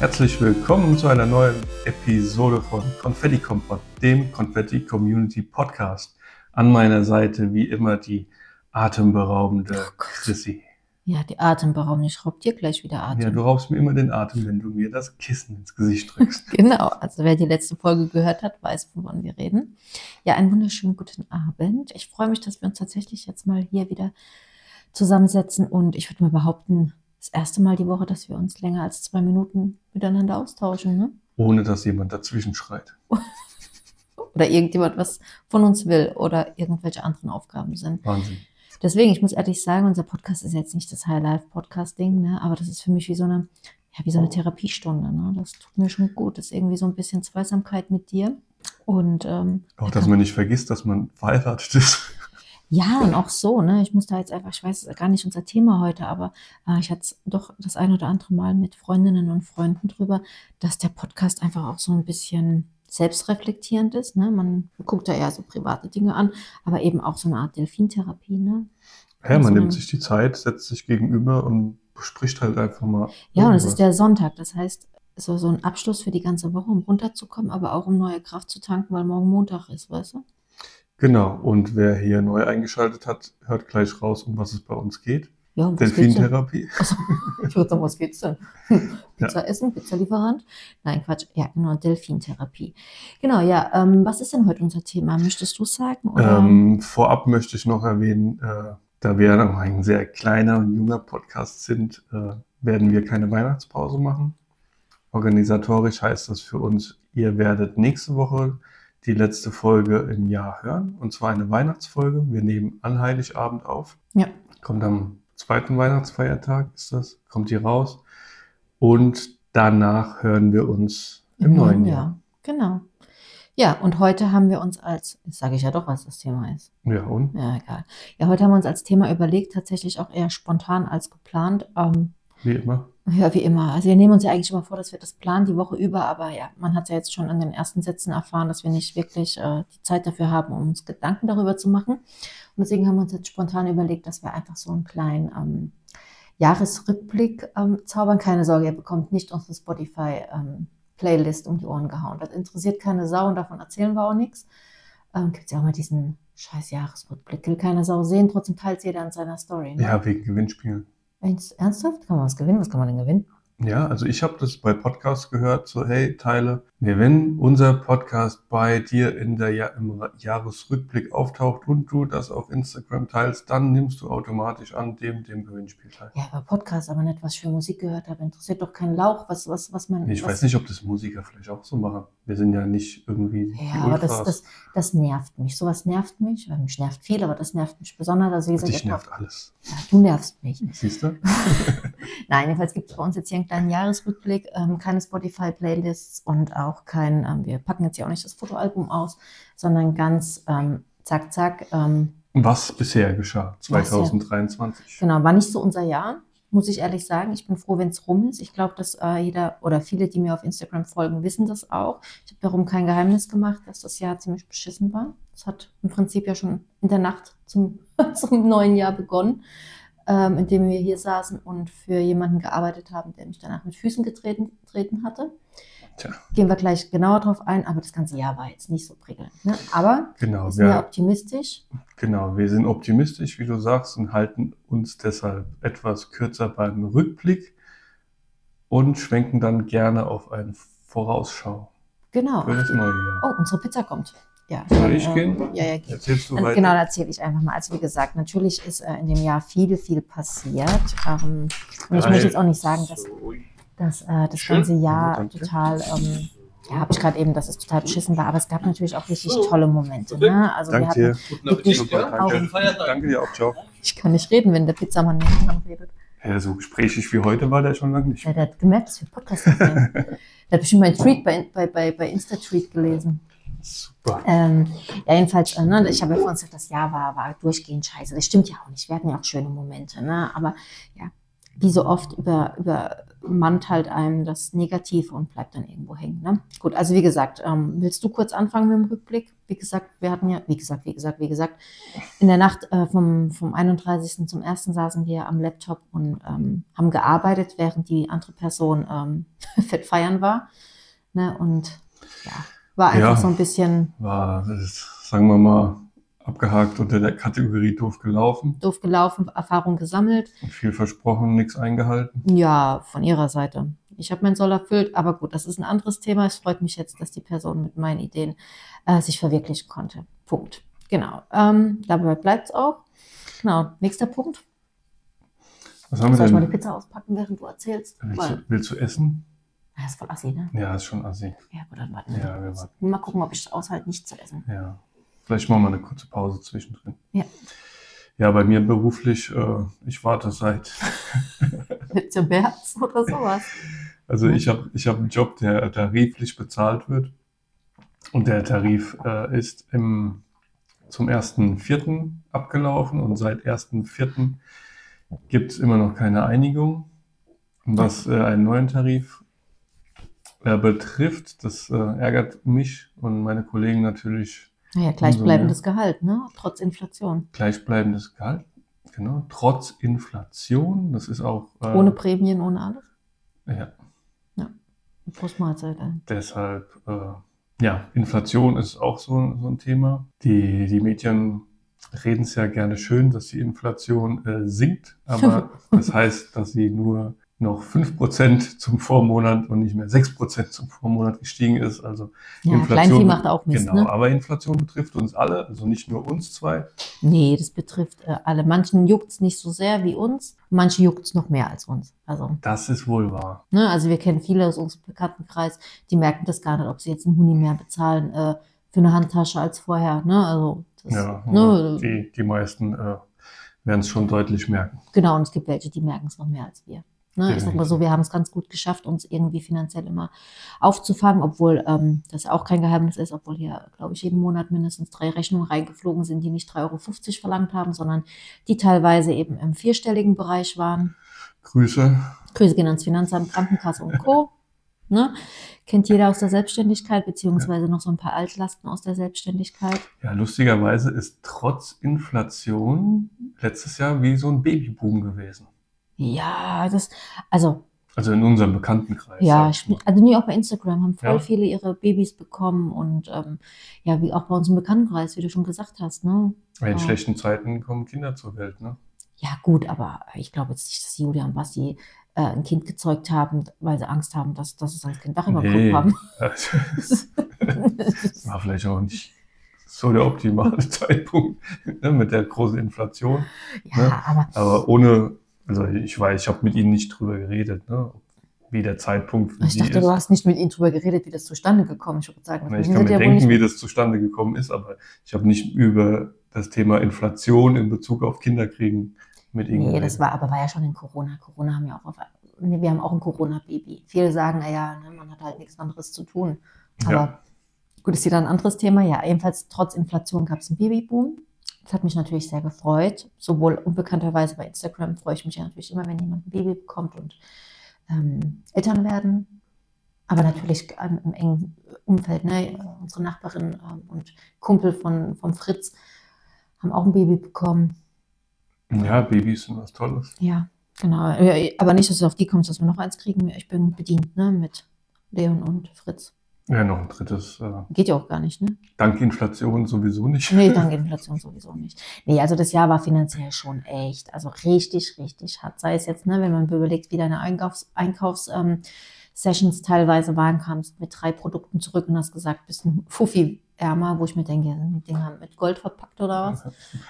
Herzlich willkommen zu einer neuen Episode von Konfetti-Kompott, dem Konfetti-Community-Podcast. An meiner Seite wie immer die atemberaubende Chrissy. Ja, die atemberaubende. Ich raub dir gleich wieder Atem. Ja, du raubst mir immer den Atem, wenn du mir das Kissen ins Gesicht drückst. Genau, also wer die letzte Folge gehört hat, weiß, wovon wir reden. Ja, einen wunderschönen guten Abend. Ich freue mich, dass wir uns tatsächlich jetzt mal hier wieder zusammensetzen und ich würde mal behaupten, das erste Mal die Woche, dass wir uns länger als 2 Minuten miteinander austauschen, ne? Ohne dass jemand dazwischen schreit. Oder irgendjemand was von uns will oder irgendwelche anderen Aufgaben sind. Wahnsinn. Deswegen, ich muss ehrlich sagen, unser Podcast ist jetzt nicht das High-Life-Podcast-Ding, ne? Aber das ist für mich wie so eine Therapiestunde, ne? Das tut mir schon gut. Das ist irgendwie so ein bisschen Zweisamkeit mit dir. Und auch, dass man nicht vergisst, dass man verheiratet ist. Ja, und auch so, ne? Ich muss da jetzt einfach, ich weiß gar nicht unser Thema heute, aber ich hatte es doch das ein oder andere Mal mit Freundinnen und Freunden drüber, dass der Podcast einfach auch so ein bisschen selbstreflektierend ist, ne? Man guckt da eher so private Dinge an, aber eben auch so eine Art Delfintherapie, ne? Ja, man nimmt sich die Zeit, setzt sich gegenüber und bespricht halt einfach mal. Ja, und es ist der Sonntag, das heißt, so ein Abschluss für die ganze Woche, um runterzukommen, aber auch um neue Kraft zu tanken, weil morgen Montag ist, weißt du? Genau, und wer hier neu eingeschaltet hat, hört gleich raus, um was es bei uns geht. Ja, um Delfintherapie. Also, ich würde sagen, was geht's denn? Pizza essen, Pizzalieferant? Nein, Quatsch. Ja, genau, Delfintherapie. Genau, ja. Was ist denn heute unser Thema? Möchtest du es sagen? Oder? Vorab möchte ich noch erwähnen, da wir noch ein sehr kleiner und junger Podcast sind, werden wir keine Weihnachtspause machen. Organisatorisch heißt das für uns, ihr werdet nächste Woche die letzte Folge im Jahr hören, und zwar eine Weihnachtsfolge. Wir nehmen an Heiligabend auf. Ja. Kommt am zweiten Weihnachtsfeiertag, ist das, kommt die raus. Und danach hören wir uns im neuen Jahr. Genau. Ja, und heute haben wir uns als, jetzt sage ich ja doch, was das Thema ist. Ja, und? Ja, egal. Ja, heute haben wir uns als Thema überlegt, tatsächlich auch eher spontan als geplant. Wie immer. Ja, wie immer. Also wir nehmen uns ja eigentlich immer vor, dass wir das planen die Woche über, aber ja, man hat ja jetzt schon in den ersten Sätzen erfahren, dass wir nicht wirklich die Zeit dafür haben, um uns Gedanken darüber zu machen. Und deswegen haben wir uns jetzt spontan überlegt, dass wir einfach so einen kleinen Jahresrückblick zaubern. Keine Sorge, ihr bekommt nicht unsere Spotify-Playlist um die Ohren gehauen. Das interessiert keine Sau und davon erzählen wir auch nichts. Gibt es ja auch mal diesen scheiß Jahresrückblick. Will keine Sau sehen, trotzdem teilt jeder an seiner Story. Ne? Ja, wegen Gewinnspielen. Ernsthaft? Kann man was gewinnen? Was kann man denn gewinnen? Ja, also ich habe das bei Podcasts gehört, so hey, Teile, wenn unser Podcast bei dir im Jahresrückblick auftaucht und du das auf Instagram teilst, dann nimmst du automatisch an dem Gewinnspiel teil. Ja, bei Podcasts, aber nicht, was ich für Musik gehört habe, interessiert doch keinen Lauch, was man... Ich weiß nicht, ob das Musiker vielleicht auch so machen. Wir sind ja nicht irgendwie... Ja, aber das nervt mich. Sowas nervt mich. Mich nervt viel, aber das nervt mich besonders. Also wie gesagt, dich nervt alles. Ja, du nervst mich. Siehst du? Nein, jedenfalls gibt es bei uns jetzt hier einen kleinen Jahresrückblick, keine Spotify-Playlists und auch kein, wir packen jetzt hier auch nicht das Fotoalbum aus, sondern ganz zack, zack. Was bisher geschah, 2023. Was, ja. Genau, war nicht so unser Jahr, muss ich ehrlich sagen. Ich bin froh, wenn es rum ist. Ich glaube, dass jeder oder viele, die mir auf Instagram folgen, wissen das auch. Ich habe darum kein Geheimnis gemacht, dass das Jahr ziemlich beschissen war. Es hat im Prinzip ja schon in der Nacht zum neuen Jahr begonnen. Indem wir hier saßen und für jemanden gearbeitet haben, der mich danach mit Füßen getreten hatte. Tja. Gehen wir gleich genauer drauf ein, aber das ganze Jahr war jetzt nicht so prickelnd. Ne? Aber genau, wir sind ja optimistisch. Genau, wir sind optimistisch, wie du sagst, und halten uns deshalb etwas kürzer beim Rückblick und schwenken dann gerne auf eine Vorausschau. Genau. Für das neue Jahr. Oh, unsere Pizza kommt. Ja, soll ich gehen? Ja, geht. Erzählst du weiter? Genau, da erzähle ich einfach mal. Also wie gesagt, natürlich ist in dem Jahr viel, viel passiert. Und ich möchte jetzt auch nicht sagen, dass das ganze Jahr total, habe ich gerade eben, dass es total beschissen war, aber es gab natürlich auch richtig tolle Momente. Ne? Also danke dir. Danke dir auch, ciao. Ich kann nicht reden, wenn der Pizzamann nicht redet. Ja, so gesprächig wie heute war der schon lange nicht. Ja, der hat gemerkt, dass wir Podcast machen. Der hat bestimmt meinen Tweet bei Insta-Tweet gelesen. Super. Ja, jedenfalls, ne, ich habe ja vor uns gesagt, das Jahr war durchgehend scheiße. Das stimmt ja auch nicht. Wir hatten ja auch schöne Momente, ne? Aber ja, wie so oft über übermannt halt einem das Negative und bleibt dann irgendwo hängen. Ne? Gut, also wie gesagt, willst du kurz anfangen mit dem Rückblick? Wie gesagt, wir hatten ja, wie gesagt, in der Nacht vom 31. zum 1. saßen wir am Laptop und haben gearbeitet, während die andere Person fett feiern war. Ne? Und ja, war einfach so ein bisschen... War, sagen wir mal, abgehakt unter der Kategorie doof gelaufen. Doof gelaufen, Erfahrung gesammelt. Und viel versprochen, nichts eingehalten. Ja, von ihrer Seite. Ich habe meinen Soll erfüllt, aber gut, das ist ein anderes Thema. Es freut mich jetzt, dass die Person mit meinen Ideen sich verwirklichen konnte. Punkt. Genau. Dabei bleibt es auch. Genau. Nächster Punkt. Was haben wir denn? Soll ich mal die Pizza auspacken, während du erzählst? Willst du essen? Das ist voll assi, ne? Ja, ist schon assi. Ja, gut, dann warten wir. Ja, wir warten. Mal gucken, ob ich es aushalte, nichts zu essen. Ja. Vielleicht machen wir eine kurze Pause zwischendrin. Ja. Ja, bei mir beruflich, ich warte seit... Mitte März oder sowas. Also ich hab einen Job, der tariflich bezahlt wird. Und der Tarif ist zum 1.4. abgelaufen. Und seit 1.4. gibt es immer noch keine Einigung, was einen neuen Tarif betrifft. Das ärgert mich und meine Kollegen natürlich. Naja, gleichbleibendes Gehalt, ne? Trotz Inflation. Gleichbleibendes Gehalt, genau. Trotz Inflation, das ist auch... ohne Prämien, ohne alles? Ja. Ja, Postmahlzeit. Deshalb, ja, Inflation ist auch so ein Thema. Die Medien reden es ja gerne schön, dass die Inflation sinkt, aber das heißt, dass sie nur noch 5% zum Vormonat und nicht mehr 6% zum Vormonat gestiegen ist. Also ja, Inflation macht auch Mist. Genau, ne? Aber Inflation betrifft uns alle, also nicht nur uns zwei. Nee, das betrifft alle. Manchen juckt es nicht so sehr wie uns, manche juckt es noch mehr als uns. Also, das ist wohl wahr. Ne, also wir kennen viele aus unserem Bekanntenkreis, die merken das gar nicht, ob sie jetzt einen Huni mehr bezahlen für eine Handtasche als vorher. Ne? Also das, ja, ne? Die meisten werden es schon deutlich merken. Genau, und es gibt welche, die merken es noch mehr als wir. Ne, ich sag mal so, wir haben es ganz gut geschafft, uns irgendwie finanziell immer aufzufangen, obwohl das auch kein Geheimnis ist, obwohl hier, glaube ich, jeden Monat mindestens 3 Rechnungen reingeflogen sind, die nicht 3,50 € verlangt haben, sondern die teilweise eben im vierstelligen Bereich waren. Grüße gehen ans Finanzamt, Krankenkasse und Co. Ne? Kennt jeder aus der Selbstständigkeit, beziehungsweise noch so ein paar Altlasten aus der Selbstständigkeit. Ja, lustigerweise ist trotz Inflation letztes Jahr wie so ein Babyboom gewesen. Ja, das, also in unserem Bekanntenkreis. Ja, also nie auch bei Instagram haben voll viele ihre Babys bekommen und ja, wie auch bei uns im Bekanntenkreis, wie du schon gesagt hast, ne? In schlechten Zeiten kommen Kinder zur Welt, ne? Ja, gut, aber ich glaube jetzt nicht, dass Julia und Basti ein Kind gezeugt haben, weil sie Angst haben, dass es als Kind Dach über den Kopf haben. Das war vielleicht auch nicht so der optimale Zeitpunkt, ne, mit der großen Inflation. Ja, ne? aber ohne... Also ich weiß, ich habe mit ihnen nicht drüber geredet, ne? Wie der Zeitpunkt für sie ist. Ich dachte, du hast nicht mit ihnen drüber geredet, wie das zustande gekommen ist. Ich kann mir denken, wie das zustande gekommen ist, aber ich habe nicht über das Thema Inflation in Bezug auf Kinderkriegen mit ihnen geredet. Nee, das war ja schon in Corona. Wir haben auch ein Corona-Baby. Viele sagen, naja, ne, man hat halt nichts anderes zu tun. Aber gut, ist wieder ein anderes Thema. Ja, jedenfalls trotz Inflation gab es einen Babyboom. Das hat mich natürlich sehr gefreut, sowohl unbekannterweise bei Instagram freue ich mich ja natürlich immer, wenn jemand ein Baby bekommt und Eltern werden, aber natürlich im engen Umfeld, ne? Unsere Nachbarin und Kumpel vom Fritz haben auch ein Baby bekommen. Ja, Babys sind was Tolles. Ja, genau, aber nicht, dass du auf die kommst, dass wir noch eins kriegen, ich bin bedient, ne? Mit Leon und Fritz. Ja, noch ein drittes. Geht ja auch gar nicht, ne? Dank Inflation sowieso nicht. Nee, dank Inflation sowieso nicht. Nee, also das Jahr war finanziell schon echt, also richtig, richtig hart. Sei es jetzt, ne, wenn man überlegt, wie deine Einkaufssessions teilweise waren, kamst mit 3 Produkten zurück und hast gesagt, bist ein Fuffi ärmer, wo ich mir denke, die Dinger mit Gold verpackt oder was?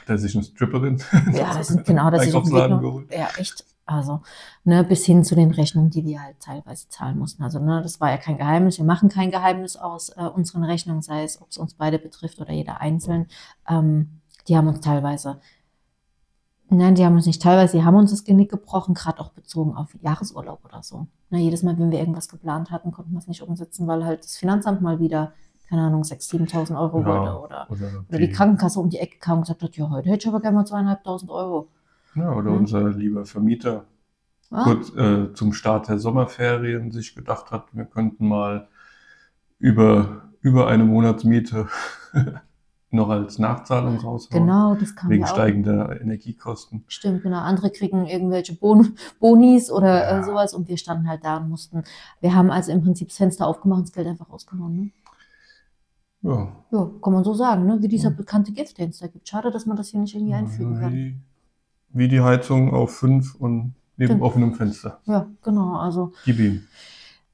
Da ist eine Stripperin. Ja, das ist genau, dass ich auf den Weg. Ja, echt. Also, ne, bis hin zu den Rechnungen, die wir halt teilweise zahlen mussten. Also, ne, das war ja kein Geheimnis. Wir machen kein Geheimnis aus unseren Rechnungen, sei es, ob es uns beide betrifft oder jeder einzeln. Die haben uns teilweise, nein, die haben uns nicht teilweise, die haben uns das Genick gebrochen, gerade auch bezogen auf Jahresurlaub oder so. Ne, jedes Mal, wenn wir irgendwas geplant hatten, konnten wir es nicht umsetzen, weil halt das Finanzamt mal wieder, keine Ahnung, 6.000, 7.000 Euro wurde oder die Krankenkasse um die Ecke kam und gesagt hat, ja, heute hätte ich aber gerne mal 2.500 Euro. Ja, oder unser lieber Vermieter kurz zum Start der Sommerferien sich gedacht hat, wir könnten mal über eine Monatsmiete noch als Nachzahlung raushauen. Genau, das kam wegen steigender Energiekosten. Stimmt, genau. Andere kriegen irgendwelche Bonis oder sowas und wir standen halt da und mussten. Wir haben also im Prinzip das Fenster aufgemacht und das Geld einfach rausgenommen. Ne? Ja. Ja, kann man so sagen, ne? Wie dieser bekannte Gift, den es da gibt. Schade, dass man das hier nicht irgendwie einfügen kann. Wie die Heizung auf 5 und neben offenem Fenster. Ja, genau. Also gib ihm.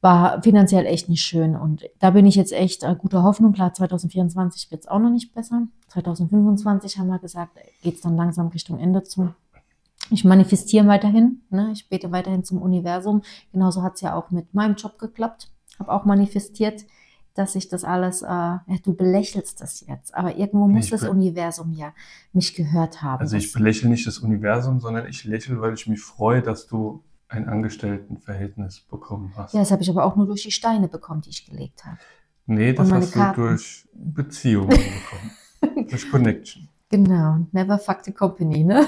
War finanziell echt nicht schön und da bin ich jetzt echt guter Hoffnung. Klar, 2024 wird es auch noch nicht besser. 2025 haben wir gesagt, geht es dann langsam Richtung Ende zu. Ich manifestiere weiterhin, ne? Ich bete weiterhin zum Universum. Genauso hat es ja auch mit meinem Job geklappt. Habe auch manifestiert, dass ich das alles, du belächelst das jetzt, aber irgendwo muss das Universum ja mich gehört haben. Also ich belächle nicht das Universum, sondern ich lächle, weil ich mich freue, dass du ein Angestelltenverhältnis bekommen hast. Ja, das habe ich aber auch nur durch die Steine bekommen, die ich gelegt habe. Nee, das hast du durch Beziehungen bekommen. Durch Connection. Genau, never fuck the company, ne?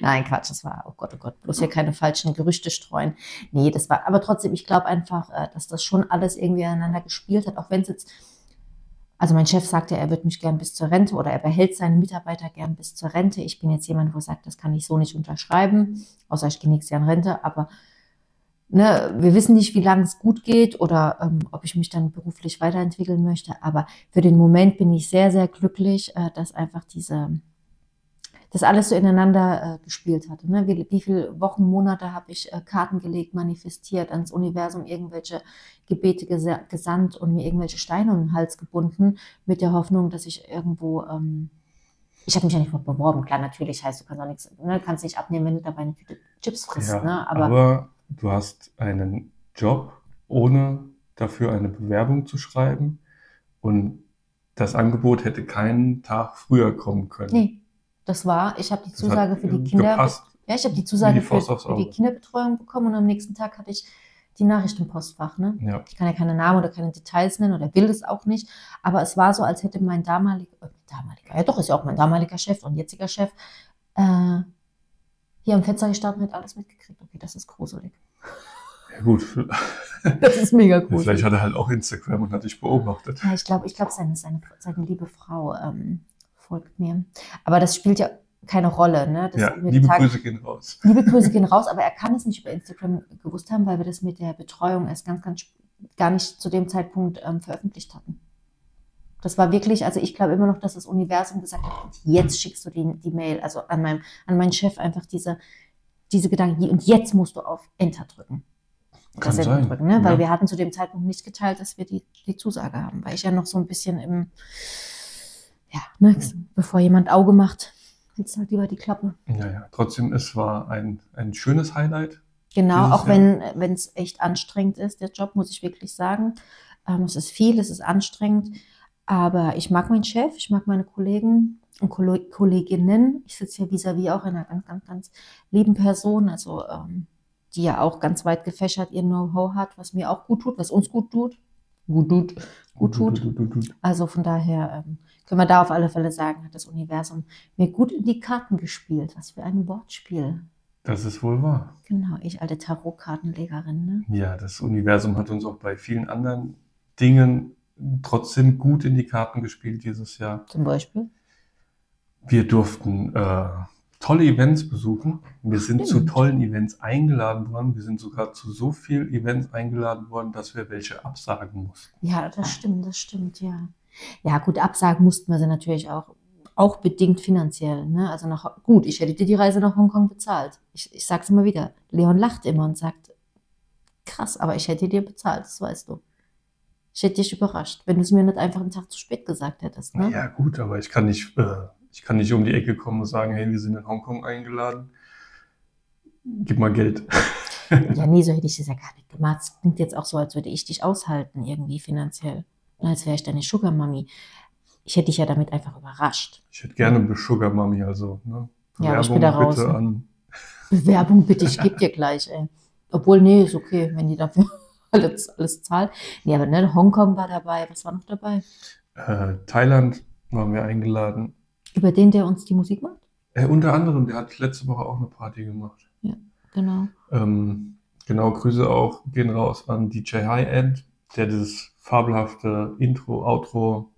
Nein, Quatsch, das war, oh Gott, bloß hier keine falschen Gerüchte streuen. Nee, das war, aber trotzdem, ich glaube einfach, dass das schon alles irgendwie aneinander gespielt hat, auch wenn es jetzt, also mein Chef sagt ja, er wird mich gern bis zur Rente oder er behält seine Mitarbeiter gern bis zur Rente. Ich bin jetzt jemand, wo er sagt, das kann ich so nicht unterschreiben, außer ich gehe nächstes Jahr in Rente, aber ne, wir wissen nicht, wie lange es gut geht oder ob ich mich dann beruflich weiterentwickeln möchte, aber für den Moment bin ich sehr, sehr glücklich, dass einfach das alles so ineinander gespielt hatte. Ne? Wie viele Wochen, Monate habe ich Karten gelegt, manifestiert, ans Universum irgendwelche Gebete gesandt und mir irgendwelche Steine um den Hals gebunden, mit der Hoffnung, dass ich irgendwo, ich habe mich ja nicht beworben, klar, natürlich heißt, du kannst auch nichts, ne? Kannst nicht abnehmen, wenn du dabei eine Tüte Chips frisst. Ja, ne? Aber du hast einen Job, ohne dafür eine Bewerbung zu schreiben und das Angebot hätte keinen Tag früher kommen können. Nee. Das war, ich habe die Zusage für die Kinder, für die Kinderbetreuung bekommen und am nächsten Tag hatte ich die Nachricht im Postfach. Ne? Ja. Ich kann ja keine Namen oder keine Details nennen oder will das auch nicht, aber es war so, als hätte mein damaliger Chef und jetziger Chef hier am Fenster gestanden und hat alles mitgekriegt. Okay, das ist gruselig. Ja gut. Das ist mega cool. Ja, vielleicht hat er halt auch Instagram und hat dich beobachtet. Ja, ich glaube, seine liebe Frau folgt mir. Aber das spielt ja keine Rolle. Ne? Das ja, Grüße gehen raus. Liebe Grüße gehen raus, aber er kann es nicht über Instagram gewusst haben, weil wir das mit der Betreuung erst gar nicht zu dem Zeitpunkt veröffentlicht hatten. Das war wirklich, also ich glaube immer noch, dass das Universum gesagt hat, jetzt schickst du die Mail, also an meinen Chef einfach diese Gedanken, und jetzt musst du auf Enter drücken. Kann sein. Drücken, ne? Weil wir hatten zu dem Zeitpunkt nicht geteilt, dass wir die Zusage haben, weil ich ja noch so ein bisschen bevor jemand Auge macht, jetzt halt lieber die Klappe. Ja, trotzdem, es war ein schönes Highlight. Genau, auch wenn es echt anstrengend ist, der Job, muss ich wirklich sagen. Es ist viel, es ist anstrengend, aber ich mag meinen Chef, ich mag meine Kollegen und Kolleginnen. Ich sitze hier vis-à-vis auch einer ganz, ganz, ganz lieben Person, also die ja auch ganz weit gefächert ihr Know-how hat, was mir auch gut tut, was uns gut tut. Also von daher können wir da auf alle Fälle sagen, hat das Universum mir gut in die Karten gespielt. Was für ein Wortspiel. Das ist wohl wahr. Genau, ich alte Tarotkartenlegerin. Ne? Ja, das Universum hat uns auch bei vielen anderen Dingen trotzdem gut in die Karten gespielt dieses Jahr. Zum Beispiel? Wir durften tolle Events besuchen. Wir sind zu tollen Events eingeladen worden. Wir sind sogar zu so vielen Events eingeladen worden, dass wir welche absagen mussten. Ja, das stimmt, ja. Ja gut, absagen mussten wir sie natürlich auch bedingt finanziell. Ne? Also ich hätte dir die Reise nach Hongkong bezahlt. Ich sage es immer wieder. Leon lacht immer und sagt, krass, aber ich hätte dir bezahlt, das weißt du. Ich hätte dich überrascht, wenn du es mir nicht einfach einen Tag zu spät gesagt hättest. Ne? Ja gut, aber ich kann nicht... Ich kann nicht um die Ecke kommen und sagen, hey, wir sind in Hongkong eingeladen. Gib mal Geld. Ja, nee, so hätte ich das ja gar nicht gemacht. Es klingt jetzt auch so, als würde ich dich aushalten irgendwie finanziell. Und als wäre ich deine Sugar Mami. Ich hätte dich ja damit einfach überrascht. Ich hätte gerne eine Sugar Mami, also. Ne? Ja, aber ich bin da raus. Bitte an. Bewerbung bitte, ich gebe dir gleich, ey. Obwohl, nee, ist okay, wenn die dafür alles zahlt. Nee, aber ne, Hongkong war dabei. Was war noch dabei? Thailand waren wir eingeladen. Über den, der uns die Musik macht? Unter anderem, der hat letzte Woche auch eine Party gemacht. Ja. Genau. Genau, Grüße auch gehen raus an DJ Hi3ND, der dieses fabelhafte Intro, Outro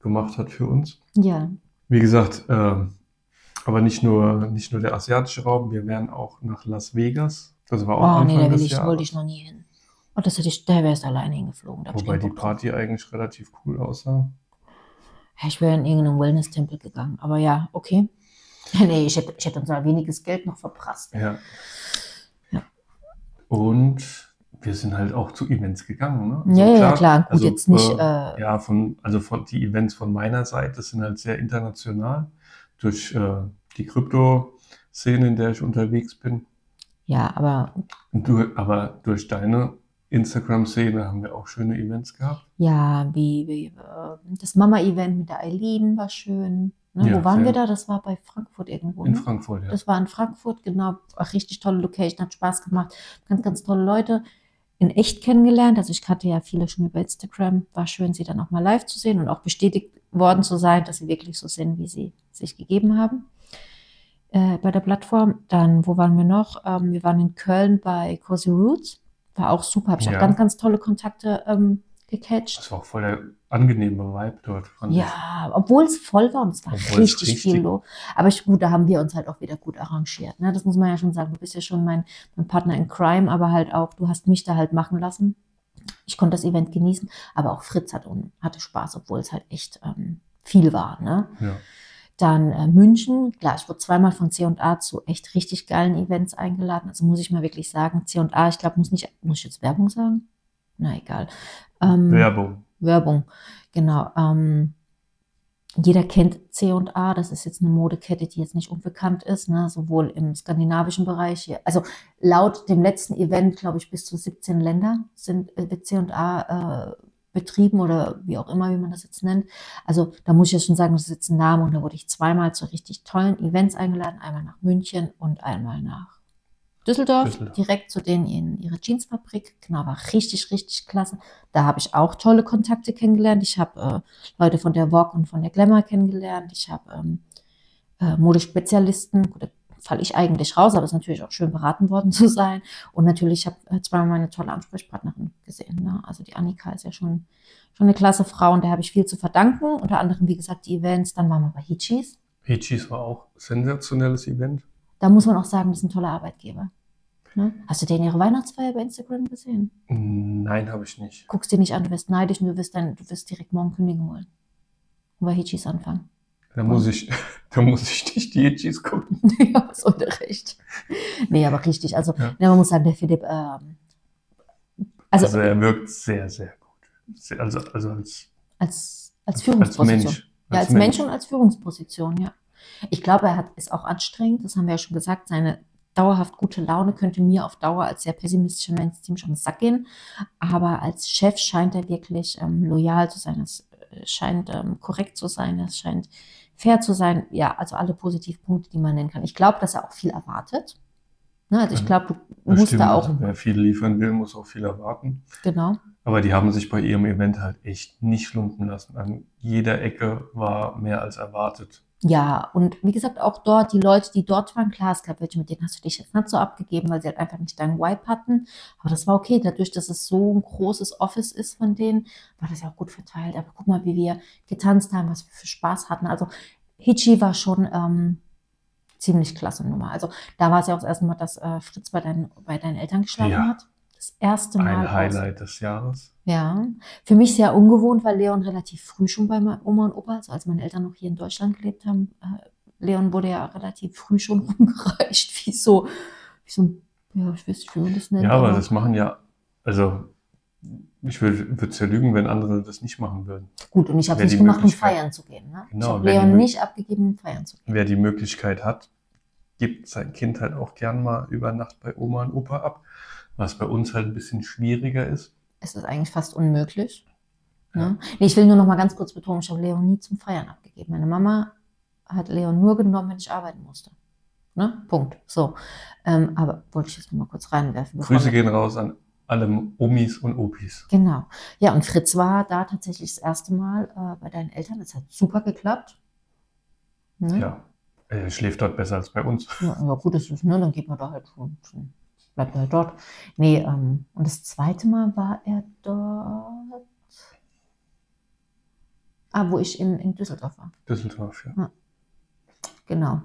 gemacht hat für uns. Ja. Wie gesagt, aber nicht nur der asiatische Raum, wir wären auch nach Las Vegas. Das war auch Anfang des Jahres. Wollte ich noch nie hin. Und da wäre es alleine hingeflogen. Wobei die Party eigentlich relativ cool aussah. Ja, ich wäre in irgendeinen Wellness-Tempel gegangen, aber ja, okay. Nee, ich hätte unser weniges Geld noch verprasst. Ja. Und wir sind halt auch zu Events gegangen. Ne? Also ja, klar. Gut, also, jetzt nicht. Von die Events von meiner Seite sind halt sehr international durch die Krypto-Szene, in der ich unterwegs bin. Ja, aber durch deine Instagram-Szene haben wir auch schöne Events gehabt. Ja, wie das Mama-Event mit der Eileen war schön. Ne? Ja, wo waren wir da? Das war bei Frankfurt irgendwo. In Frankfurt, ja. Das war in Frankfurt, genau. Ach, richtig tolle Location, hat Spaß gemacht. Ganz, ganz tolle Leute in echt kennengelernt. Also ich hatte ja viele schon über Instagram. War schön, sie dann auch mal live zu sehen und auch bestätigt worden zu sein, dass sie wirklich so sind, wie sie sich gegeben haben bei der Plattform. Dann, wo waren wir noch? Wir waren in Köln bei Cosy Roots. War auch super. Habe ich auch ganz, ganz tolle Kontakte gecatcht. Das war auch voll der angenehme Vibe dort. Ja, obwohl es voll war und es war richtig viel los. Aber da haben wir uns halt auch wieder gut arrangiert. Ne? Das muss man ja schon sagen. Du bist ja schon mein Partner in Crime, aber halt auch, du hast mich da halt machen lassen. Ich konnte das Event genießen, aber auch Fritz hatte Spaß, obwohl es halt echt viel war. Ne? Ja. Dann München, klar, ich wurde zweimal von C&A zu echt richtig geilen Events eingeladen. Also muss ich mal wirklich sagen, C&A, ich glaube, muss ich jetzt Werbung sagen? Na, egal. Werbung, genau. Jeder kennt C&A, das ist jetzt eine Modekette, die jetzt nicht unbekannt ist, ne? Sowohl im skandinavischen Bereich hier. Also laut dem letzten Event, glaube ich, bis zu 17 Länder sind C&A betrieben oder wie auch immer, wie man das jetzt nennt. Also da muss ich ja schon sagen, das ist jetzt ein Name und da wurde ich zweimal zu richtig tollen Events eingeladen, einmal nach München und einmal nach Düsseldorf, direkt zu denen in ihre Jeansfabrik. Genau, war richtig, richtig klasse. Da habe ich auch tolle Kontakte kennengelernt. Ich habe Leute von der Vogue und von der Glamour kennengelernt. Ich habe Modespezialisten. Gut, da falle ich eigentlich raus, aber es ist natürlich auch schön beraten worden zu sein. Und natürlich habe ich zweimal meine tolle Ansprechpartnerin gesehen. Ne? Also die Annika ist ja schon eine klasse Frau und der habe ich viel zu verdanken. Unter anderem, wie gesagt, die Events. Dann waren wir bei Hitchis. Hitchis war auch ein sensationelles Event. Da muss man auch sagen, das ist ein toller Arbeitgeber. Ne? Hast du denn ihre Weihnachtsfeier bei Instagram gesehen? Nein, habe ich nicht. Guckst dir nicht an, du wirst neidisch und du wirst direkt morgen kündigen wollen. Und bei Hitchis anfangen. Da muss ich nicht die Hitchis gucken. Ja, hast recht. Nee, aber richtig. Also, ja. Man muss sagen, der Philipp... Also er wirkt sehr, sehr gut. Also als Führungsposition. Als Mensch. Ja, als Mensch und als Führungsposition, ja. Ich glaube, ist auch anstrengend, das haben wir ja schon gesagt, seine dauerhaft gute Laune könnte mir auf Dauer als sehr pessimistischer Mainstream schon in den Sack gehen, aber als Chef scheint er wirklich loyal zu sein, es scheint korrekt zu sein, es scheint fair zu sein, ja, also alle Positivpunkte, die man nennen kann. Ich glaube, dass er auch viel erwartet. Ne? Also ich glaube, du musst da auch... Wer viel liefern will, muss auch viel erwarten. Genau. Aber die haben sich bei ihrem Event halt echt nicht schlumpen lassen. An jeder Ecke war mehr als erwartet. Ja, und wie gesagt, auch dort, die Leute, die dort waren, klar, es gab welche, mit denen hast du dich jetzt nicht so abgegeben, weil sie halt einfach nicht deinen Vibe hatten. Aber das war okay, dadurch, dass es so ein großes Office ist von denen, war das ja auch gut verteilt. Aber guck mal, wie wir getanzt haben, was wir für Spaß hatten. Also Hitchi war schon ziemlich klasse Nummer. Also da war es ja auch das erste Mal, dass Fritz bei deinen Eltern geschlafen hat. Das erste Mal. Ein Highlight des Jahres. Ja, für mich sehr ungewohnt, weil Leon relativ früh schon bei Oma und Opa, also als meine Eltern noch hier in Deutschland gelebt haben, Leon wurde ja relativ früh schon rumgereicht, ich weiß nicht, wie man das nennt. Ja, aber das machen ja, also ich würde es ja lügen, wenn andere das nicht machen würden. Gut, und ich habe es nicht gemacht, um feiern zu gehen. Ne? Genau, ich habe Leon nicht abgegeben, um feiern zu gehen. Wer die Möglichkeit hat, gibt sein Kind halt auch gern mal über Nacht bei Oma und Opa ab, was bei uns halt ein bisschen schwieriger ist. Es ist eigentlich fast unmöglich. Ja. Ne? Nee, ich will nur noch mal ganz kurz betonen, ich habe Leon nie zum Feiern abgegeben. Meine Mama hat Leon nur genommen, wenn ich arbeiten musste. Ne? Punkt. So. Aber wollte ich jetzt noch mal kurz reinwerfen. Grüße gehen raus an alle Omis und Opis. Genau. Ja, und Fritz war da tatsächlich das erste Mal bei deinen Eltern. Das hat super geklappt. Ne? Ja. schläft dort besser als bei uns. Ja, aber gut, das ist, ne, dann geht man da halt schon. Bleibt er halt dort. Nee, und das zweite Mal war er dort. Ah, wo ich in Düsseldorf war. Düsseldorf, ja. Genau.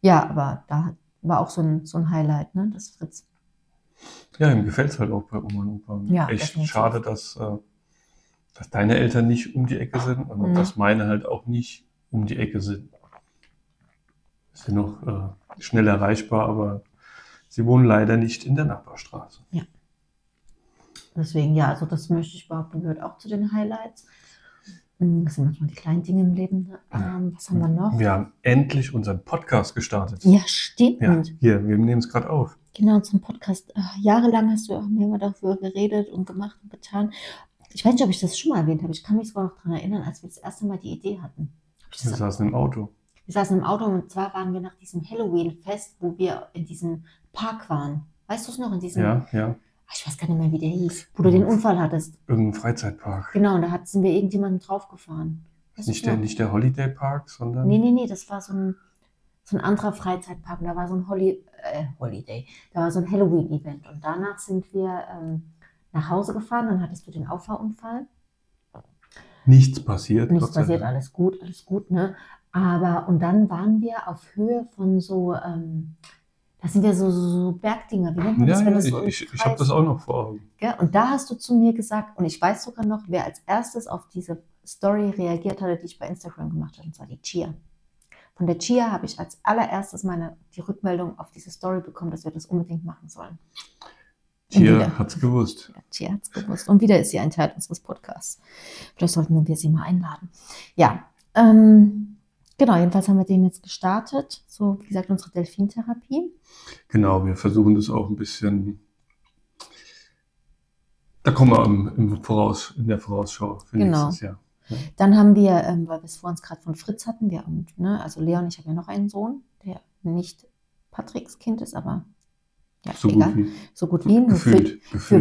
Ja, aber da war auch so ein Highlight, ne, das Fritz. Ja, ihm gefällt es halt auch bei Oma und Opa. Ja, echt das schade, dass deine Eltern nicht um die Ecke sind, aber dass meine halt auch nicht um die Ecke sind. Ist ja noch schnell erreichbar, aber sie wohnen leider nicht in der Nachbarstraße. Ja. Deswegen, ja, also das möchte ich behaupten, gehört auch zu den Highlights. Das sind manchmal die kleinen Dinge im Leben. Was haben wir noch? Wir haben endlich unseren Podcast gestartet. Ja, stimmt. Ja, hier, wir nehmen es gerade auf. Genau, unseren Podcast. Jahrelang hast du auch mehrmals dafür geredet und gemacht und getan. Ich weiß nicht, ob ich das schon mal erwähnt habe. Ich kann mich sogar noch daran erinnern, als wir das erste Mal die Idee hatten. Wir saßen im Auto. Wir saßen im Auto und zwar waren wir nach diesem Halloween-Fest, wo wir in diesem Park waren. Weißt du es noch? In diesem? Ja. Ich weiß gar nicht mehr, wie der hieß, wo du den Unfall hattest. Irgendein Freizeitpark. Genau, und da sind wir irgendjemanden draufgefahren. Nicht der Holiday Park, sondern... Nee, das war so ein anderer Freizeitpark. Da war so ein Holiday. Da war so ein Halloween-Event. Und danach sind wir nach Hause gefahren, dann hattest du den Auffahrunfall. Nichts passiert. Nichts passiert, alles gut, ne? Aber, und dann waren wir auf Höhe von so... Das sind ja so Bergdinger, wie nennt man das? Ja, wenn das so ich habe das auch noch vor Augen. Ja, und da hast du zu mir gesagt, und ich weiß sogar noch, wer als erstes auf diese Story reagiert hatte, die ich bei Instagram gemacht habe, und zwar die Chia. Von der Chia habe ich als allererstes die Rückmeldung auf diese Story bekommen, dass wir das unbedingt machen sollen. Chia hat's gewusst. Ja, Chia hat's gewusst. Und wieder ist sie ein Teil unseres Podcasts. Vielleicht sollten wir sie mal einladen. Ja, genau, jedenfalls haben wir den jetzt gestartet. So, wie gesagt, unsere Delfintherapie. Genau, wir versuchen das auch ein bisschen. Da kommen wir in der Vorausschau für nächstes Jahr. Ja. Dann haben wir, weil wir es vor uns gerade von Fritz hatten, also Leon, ich habe ja noch einen Sohn, der nicht Patricks Kind ist, aber ja, so egal. So gut wie ihn. Gefühlt. Für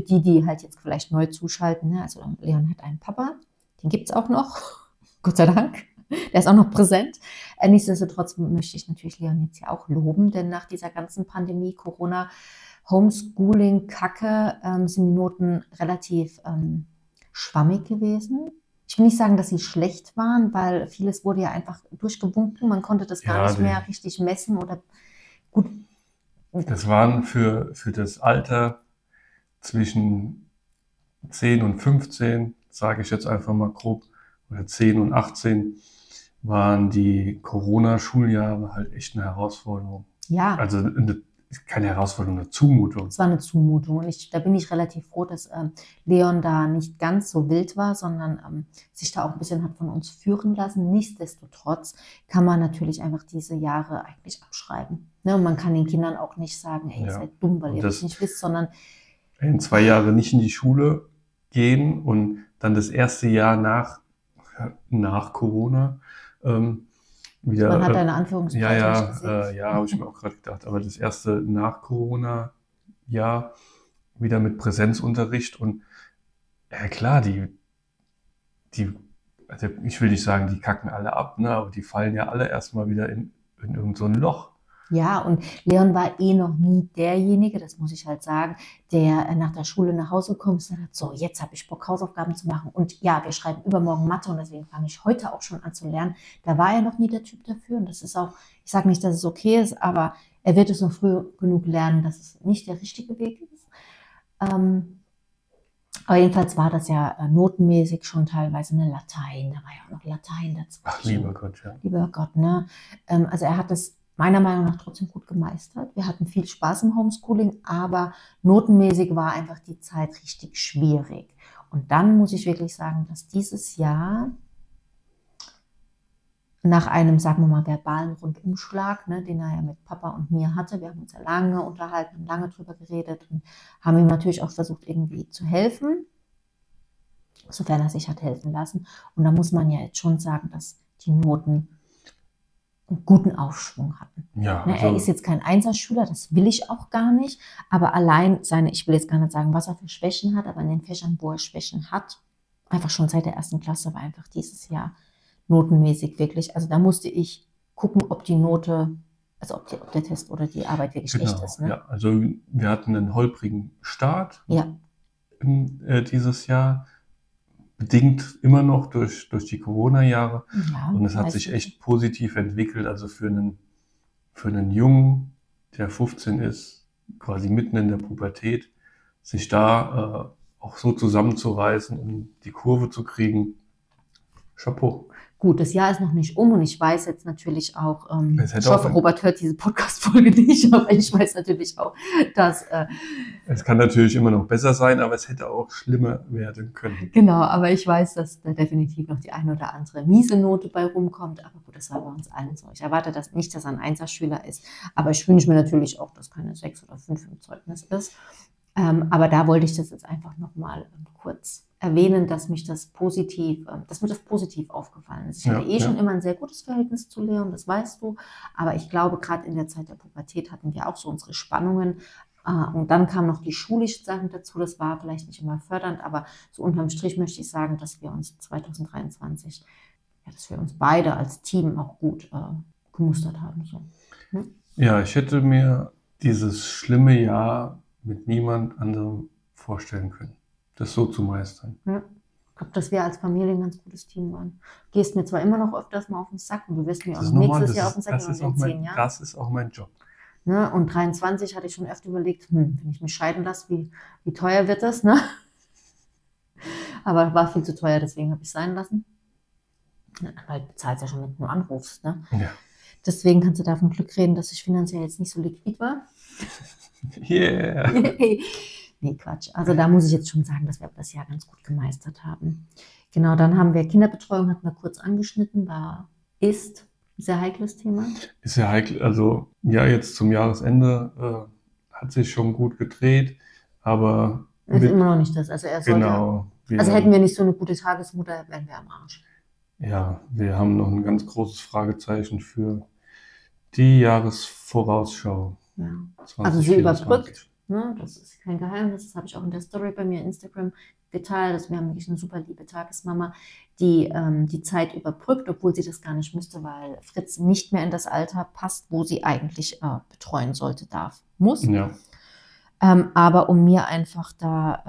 die halt jetzt vielleicht neu zuschalten. Ne? Also Leon hat einen Papa, den gibt es auch noch. Gott sei Dank. Der ist auch noch präsent. Nichtsdestotrotz möchte ich natürlich Leon jetzt ja auch loben, denn nach dieser ganzen Pandemie, Corona, Homeschooling, Kacke, sind die Noten relativ schwammig gewesen. Ich will nicht sagen, dass sie schlecht waren, weil vieles wurde ja einfach durchgewunken. Man konnte das gar nicht mehr richtig messen oder gut. Das waren für das Alter zwischen 10 und 15, sage ich jetzt einfach mal grob, oder 10 und 18, waren die Corona-Schuljahre halt echt eine Herausforderung. Ja. Also keine Herausforderung, eine Zumutung. Es war eine Zumutung und da bin ich relativ froh, dass Leon da nicht ganz so wild war, sondern sich da auch ein bisschen hat von uns führen lassen. Nichtsdestotrotz kann man natürlich einfach diese Jahre eigentlich abschreiben. Ne? Und man kann den Kindern auch nicht sagen, ey, ihr seid dumm, weil ihr das nicht wisst, sondern... In 2 Jahre nicht in die Schule gehen und dann das erste Jahr nach Corona wieder. Man hat eine Anführungszeichen. Habe ich mir auch gerade gedacht. Aber das erste nach Corona-Jahr wieder mit Präsenzunterricht und ja klar, die, also ich will nicht sagen, die kacken alle ab, ne, aber die fallen ja alle erstmal wieder in irgend so ein Loch. Ja, und Leon war noch nie derjenige, das muss ich halt sagen, der nach der Schule nach Hause gekommen ist und hat so, jetzt habe ich Bock, Hausaufgaben zu machen. Und ja, wir schreiben übermorgen Mathe und deswegen fange ich heute auch schon an zu lernen. Da war er noch nie der Typ dafür und das ist auch, ich sage nicht, dass es okay ist, aber er wird es noch früh genug lernen, dass es nicht der richtige Weg ist. Aber jedenfalls war das ja notenmäßig schon teilweise eine Latein, da war ja auch noch Latein dazu. Ach, lieber Gott, ja. Lieber Gott, ne? Also er hat das meiner Meinung nach trotzdem gut gemeistert. Wir hatten viel Spaß im Homeschooling, aber notenmäßig war einfach die Zeit richtig schwierig. Und dann muss ich wirklich sagen, dass dieses Jahr nach einem, sagen wir mal, verbalen Rundumschlag, ne, den er ja mit Papa und mir hatte, wir haben uns ja lange unterhalten und lange drüber geredet und haben ihm natürlich auch versucht, irgendwie zu helfen, sofern er sich hat helfen lassen. Und da muss man ja jetzt schon sagen, dass die Noten einen guten Aufschwung hatten. Ja, also er ist jetzt kein Einserschüler, das will ich auch gar nicht, aber allein seine, ich will jetzt gar nicht sagen, was er für Schwächen hat, aber in den Fächern, wo er Schwächen hat, einfach schon seit der ersten Klasse war einfach dieses Jahr notenmäßig wirklich, also da musste ich gucken, ob die Note, also ob der Test oder die Arbeit wirklich schlecht ist. Ne? Ja, also wir hatten einen holprigen Start dieses Jahr, bedingt immer noch durch die Corona-Jahre. Ja, und es hat sich echt positiv entwickelt. Also für einen Jungen, der 15 ist, quasi mitten in der Pubertät, sich da auch so zusammenzureißen, um die Kurve zu kriegen. Chapeau. Gut, das Jahr ist noch nicht um und ich weiß jetzt natürlich auch, ich hoffe, Robert hört diese Podcast-Folge nicht, aber ich weiß natürlich auch, dass... es kann natürlich immer noch besser sein, aber es hätte auch schlimmer werden können. Genau, aber ich weiß, dass da definitiv noch die eine oder andere miese Note bei rumkommt, aber gut, das war bei uns allen so. Ich erwarte das nicht, dass er ein 1er-Schüler ist, aber ich wünsche mir natürlich auch, dass keine 6 oder 5 im Zeugnis ist. Aber da wollte ich das jetzt einfach nochmal kurz erwähnen, dass mir das positiv aufgefallen ist. Ich hatte schon immer ein sehr gutes Verhältnis zu Leon, das weißt du. Aber ich glaube, gerade in der Zeit der Pubertät hatten wir auch so unsere Spannungen. Und dann kamen noch die schulischen Sachen dazu. Das war vielleicht nicht immer fördernd, aber so unterm Strich möchte ich sagen, dass wir uns 2023, dass wir uns beide als Team auch gut gemustert haben. So. Hm? Ja, ich hätte mir dieses schlimme Jahr mit niemand anderem vorstellen können, das so zu meistern. Ja. Ich glaube, dass wir als Familie ein ganz gutes Team waren. Du gehst mir zwar immer noch öfters mal auf den Sack und du wirst mir auch nächstes Jahr auf den Sack gehen in 10 Jahren. Das ist auch mein Job. Ne? Und 23 hatte ich schon öfter überlegt, wenn ich mich scheiden lasse, wie teuer wird das? Ne? Aber war viel zu teuer, deswegen habe ich es sein lassen. Weil du bezahlst ja schon, wenn du nur anrufst. Ne? Ja. Deswegen kannst du davon Glück reden, dass ich finanziell jetzt nicht so liquid war. Yeah. Nee, Quatsch. Also da muss ich jetzt schon sagen, dass wir das Jahr ganz gut gemeistert haben. Genau, dann haben wir Kinderbetreuung, hatten wir kurz angeschnitten, ist ein sehr heikles Thema. Ist sehr heikel, also ja, jetzt zum Jahresende hat sich schon gut gedreht, aber... Ist immer noch nicht das, also er sollte... Genau. Hätten wir nicht so eine gute Tagesmutter, wären wir am Arsch. Ja, wir haben noch ein ganz großes Fragezeichen für die Jahresvorausschau. Ja. 20, also sie 24. überbrückt, ne? Das ist kein Geheimnis, das habe ich auch in der Story bei mir Instagram geteilt, dass wir haben wirklich eine super liebe Tagesmama, die die Zeit überbrückt, obwohl sie das gar nicht müsste, weil Fritz nicht mehr in das Alter passt, wo sie eigentlich betreuen sollte, muss. Ja. Aber um mir einfach da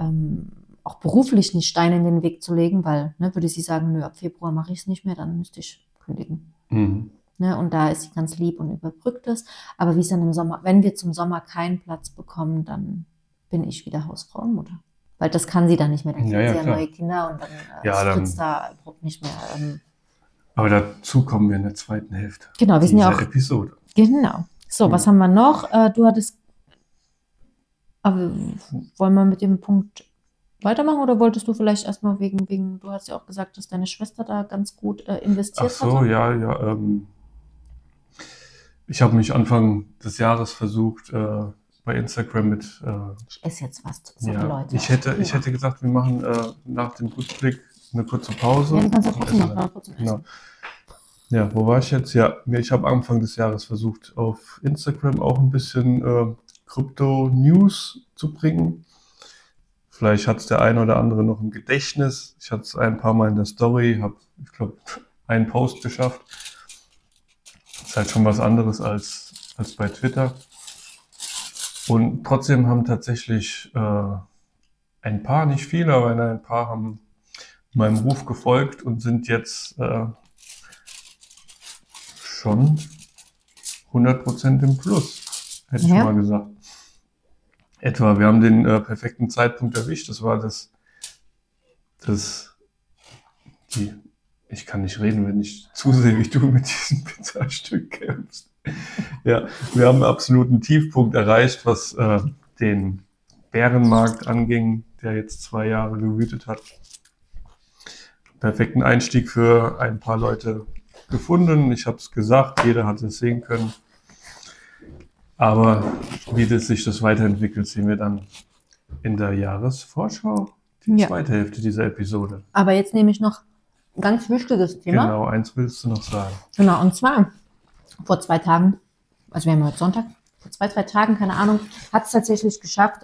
auch beruflich nicht Steine in den Weg zu legen, weil würde sie sagen, ab Februar mache ich es nicht mehr, dann müsste ich kündigen. Mhm. Ne, und da ist sie ganz lieb und überbrückt es. Aber wie es dann im Sommer, wenn wir zum Sommer keinen Platz bekommen, dann bin ich wieder Hausfrauenmutter. Weil das kann sie dann nicht mehr. Dann kriegt sie neue Kinder und dann spritzt da überhaupt nicht mehr. Aber dazu kommen wir in der zweiten Hälfte. Genau, wir sind ja auch. Episode. Genau. So, was haben wir noch? Du hattest. Aber wollen wir mit dem Punkt weitermachen oder wolltest du vielleicht erstmal wegen, du hast ja auch gesagt, dass deine Schwester da ganz gut investiert hat? Ach so, ja. Ich habe mich Anfang des Jahres versucht, bei Instagram mit... ich esse jetzt was, Leute. Ich hätte gesagt, wir machen nach dem Rückblick eine kurze Pause. Ja, du kannst auch essen, genau. Ja, wo war ich jetzt? Ja, ich habe Anfang des Jahres versucht, auf Instagram auch ein bisschen Krypto-News zu bringen. Vielleicht hat es der eine oder andere noch im Gedächtnis. Ich hatte es ein paar Mal in der Story, habe, ich glaube, einen Post geschafft. Ist halt schon was anderes als bei Twitter. Und trotzdem haben tatsächlich ein paar, nicht viele, aber ein paar haben meinem Ruf gefolgt und sind jetzt schon 100% im Plus, hätte ich mal gesagt. Etwa, wir haben den perfekten Zeitpunkt erwischt. Das war ich kann nicht reden, wenn ich zusehe, wie du mit diesem Pizzastück kämpfst. Ja, wir haben einen absoluten Tiefpunkt erreicht, was den Bärenmarkt anging, der jetzt 2 Jahre gewütet hat. Perfekten Einstieg für ein paar Leute gefunden. Ich habe es gesagt, jeder hat es sehen können. Aber wie sich das weiterentwickelt, sehen wir dann in der Jahresvorschau, die zweite Hälfte dieser Episode. Aber jetzt nehme ich noch ganz wichtiges Thema. Genau, eins willst du noch sagen. Genau, und zwar vor 2 Tagen, also wir haben heute Sonntag, vor 2-3 Tagen, keine Ahnung, hat es tatsächlich geschafft,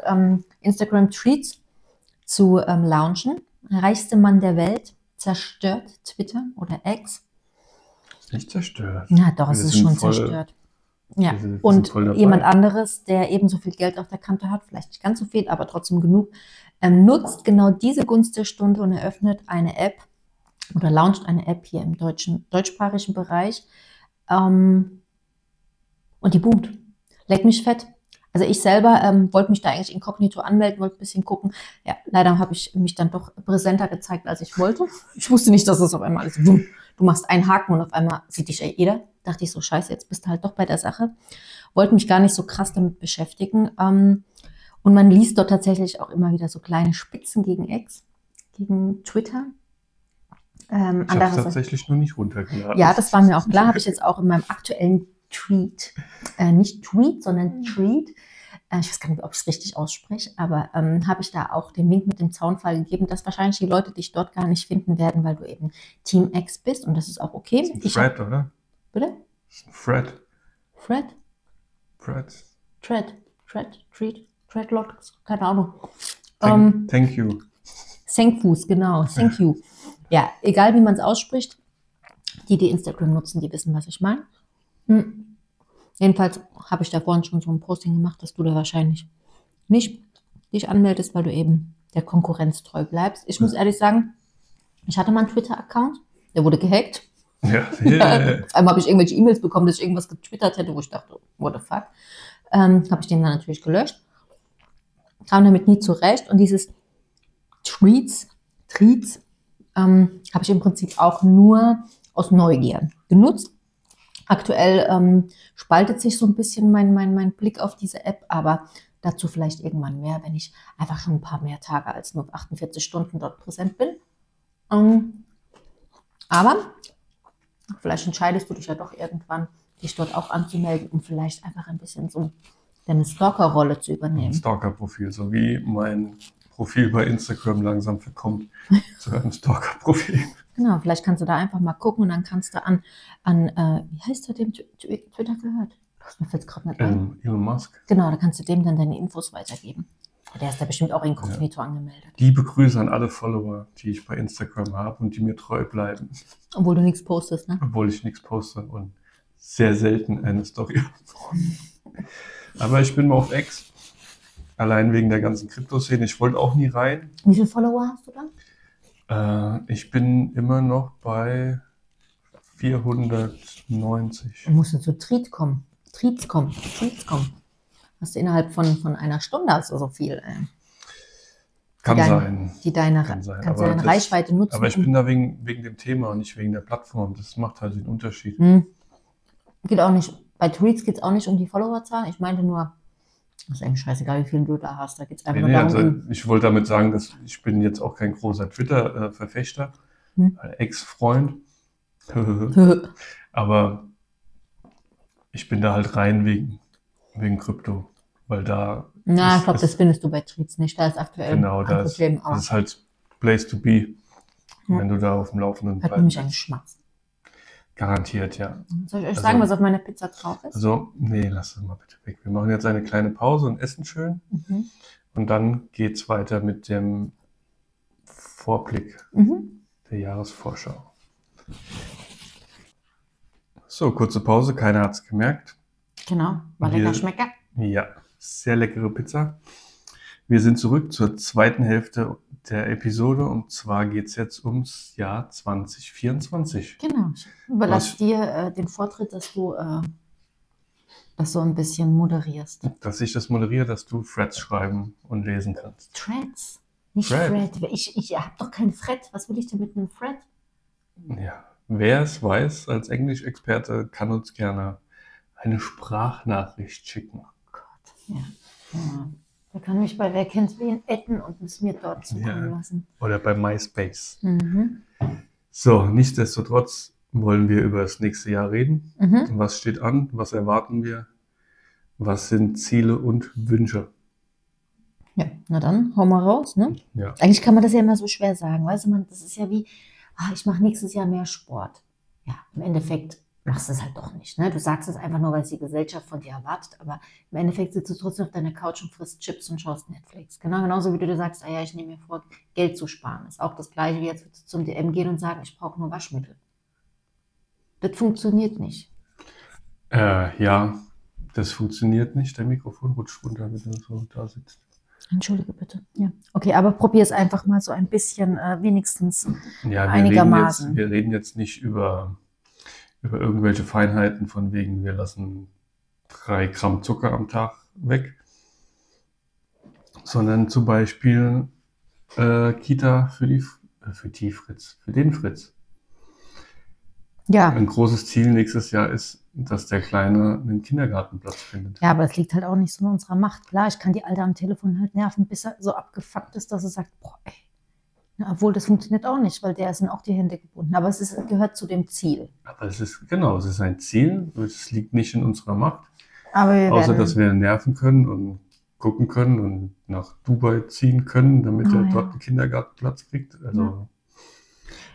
Instagram-Tweets zu launchen. Reichste Mann der Welt zerstört Twitter oder X. nicht zerstört. Ja, doch, es ist schon zerstört. Ja, und jemand anderes, der ebenso viel Geld auf der Kante hat, vielleicht nicht ganz so viel, aber trotzdem genug, nutzt genau diese Gunst der Stunde und eröffnet eine App oder launcht eine App hier im deutschsprachigen Bereich und die boomt. Leck mich fett. Also ich selber wollte mich da eigentlich inkognito anmelden, wollte ein bisschen gucken. Ja, leider habe ich mich dann doch präsenter gezeigt, als ich wollte. Ich wusste nicht, dass das auf einmal alles boom. Du machst einen Haken und auf einmal sieht dich jeder. Dachte ich so, scheiße, jetzt bist du halt doch bei der Sache. Wollte mich gar nicht so krass damit beschäftigen. Und man liest dort tatsächlich auch immer wieder so kleine Spitzen gegen X, gegen Twitter. Ich habe es tatsächlich nur nicht runtergeladen. Ja, das war mir auch klar. Habe ich jetzt auch in meinem aktuellen Tweet, nicht Tweet, sondern Treat. Ich weiß gar nicht, ob ich es richtig ausspreche, aber habe ich da auch den Wink mit dem Zaunfall gegeben, dass wahrscheinlich die Leute dich dort gar nicht finden werden, weil du eben Team X bist und das ist auch okay. Das ist ein Thread, oder? Bitte? Thread. Thread? Threads. Thread. Thread. Treat. Threadlocks. Keine Ahnung. Thank you. Senkfuß, genau. Thank you. Ja, egal wie man es ausspricht, die Instagram nutzen, die wissen, was ich meine. Hm. Jedenfalls habe ich da vorhin schon so ein Posting gemacht, dass du da wahrscheinlich nicht dich anmeldest, weil du eben der Konkurrenz treu bleibst. Ich muss ehrlich sagen, ich hatte mal einen Twitter-Account, der wurde gehackt. Ja. Yeah. Auf einmal habe ich irgendwelche E-Mails bekommen, dass ich irgendwas getwittert hätte, wo ich dachte, what the fuck. Habe ich den dann natürlich gelöscht. Kam damit nie zurecht. Und dieses Treats, habe ich im Prinzip auch nur aus Neugier genutzt. Aktuell spaltet sich so ein bisschen mein Blick auf diese App, aber dazu vielleicht irgendwann mehr, wenn ich einfach schon ein paar mehr Tage als nur 48 Stunden dort präsent bin. Aber vielleicht entscheidest du dich ja doch irgendwann, dich dort auch anzumelden, um vielleicht einfach ein bisschen so deine Stalker-Rolle zu übernehmen. Ein Stalker-Profil, so wie mein Profil bei Instagram langsam verkommt zu einem Stalker-Profil. Genau, vielleicht kannst du da einfach mal gucken und dann kannst du an wie heißt der, dem Twitter gehört? Mir fällt es gerade nicht ein. Elon Musk. Genau, da kannst du dem dann deine Infos weitergeben. Der ist da bestimmt auch inkognito angemeldet. Liebe Grüße an alle Follower, die ich bei Instagram habe und die mir treu bleiben. Obwohl du nichts postest, ne? Obwohl ich nichts poste und sehr selten eine Story. Aber ich bin mal auf X, allein wegen der ganzen Kryptoszene. Ich wollte auch nie rein. Wie viele Follower hast du da? Ich bin immer noch bei 490. Du musst ja zu Treats kommen. Hast du innerhalb von einer Stunde hast du so viel. Kann sein, die deine Reichweite nutzen. Aber ich bin da wegen dem Thema und nicht wegen der Plattform. Das macht halt den Unterschied. Hm. Geht auch nicht. Bei Treats geht es auch nicht um die Followerzahl. Ich meinte nur, das ist eigentlich scheißegal, wie viel du da hast. Da geht's einfach nur darum. Also ich wollte damit sagen, dass ich bin jetzt auch kein großer Twitter-Verfechter, Ex-Freund. Aber ich bin da halt rein wegen Krypto, weil da... Na, ich glaube, das findest du bei Tweets nicht. Da ist aktuell ein Problem auch. Das ist halt place to be, wenn du da auf dem Laufenden bleibst. Hat nämlich einen Schmatz. Garantiert, ja. Soll ich euch sagen, was auf meiner Pizza drauf ist? Also, nee, lass das mal bitte weg. Wir machen jetzt eine kleine Pause und essen schön. Mhm. Und dann geht's weiter mit dem Vorblick der Jahresvorschau. So, kurze Pause. Keiner hat's gemerkt. Genau, war lecker schmecker. Ja, sehr leckere Pizza. Wir sind zurück zur zweiten Hälfte der Episode und zwar geht es jetzt ums Jahr 2024. Genau, ich überlasse dir den Vortritt, dass du das so ein bisschen moderierst. Dass ich das moderiere, dass du Threads schreiben und lesen kannst. Threads? Nicht Thread. Ich habe doch keinen Thread. Was will ich denn mit einem Thread? Ja, wer es weiß, als Englischexperte kann uns gerne eine Sprachnachricht schicken. Oh Gott, ja. Er kann mich bei Wer kennt wen adden und es mir dort zukommen lassen. Oder bei MySpace. Mhm. So, nichtsdestotrotz wollen wir über das nächste Jahr reden. Mhm. Was steht an? Was erwarten wir? Was sind Ziele und Wünsche? Ja, na dann, hau mal raus, ne? Ja. Eigentlich kann man das ja immer so schwer sagen, weißt du? Das ist ja wie, ich mache nächstes Jahr mehr Sport. Ja, im Endeffekt machst du es halt doch nicht. Ne? Du sagst es einfach nur, weil es die Gesellschaft von dir erwartet, aber im Endeffekt sitzt du trotzdem auf deiner Couch und frisst Chips und schaust Netflix. Genau, genauso wie du sagst, ich nehme mir vor, Geld zu sparen. Ist auch das Gleiche, wie jetzt zum DM gehen und sagen, ich brauche nur Waschmittel. Das funktioniert nicht. Ja, das funktioniert nicht. Der Mikrofon rutscht runter, wenn du so da sitzt. Entschuldige bitte. Ja. Okay, aber probier es einfach mal so ein bisschen, wenigstens ja, einigermaßen. Wir reden jetzt nicht über irgendwelche Feinheiten von wegen, wir lassen 3 Gramm Zucker am Tag weg, sondern zum Beispiel Kita für den Fritz. Ja. Ein großes Ziel nächstes Jahr ist, dass der Kleine einen Kindergartenplatz findet. Ja, aber das liegt halt auch nicht so in unserer Macht. Klar, ich kann die Alte am Telefon halt nerven, bis er so abgefuckt ist, dass er sagt, boah, ey. Na, obwohl, das funktioniert auch nicht, weil der sind auch die Hände gebunden. Aber es gehört zu dem Ziel. Aber es ist ein Ziel. Es liegt nicht in unserer Macht. Außer, dass wir nerven können und gucken können und nach Dubai ziehen können, damit er dort einen Kindergartenplatz kriegt. Also ja.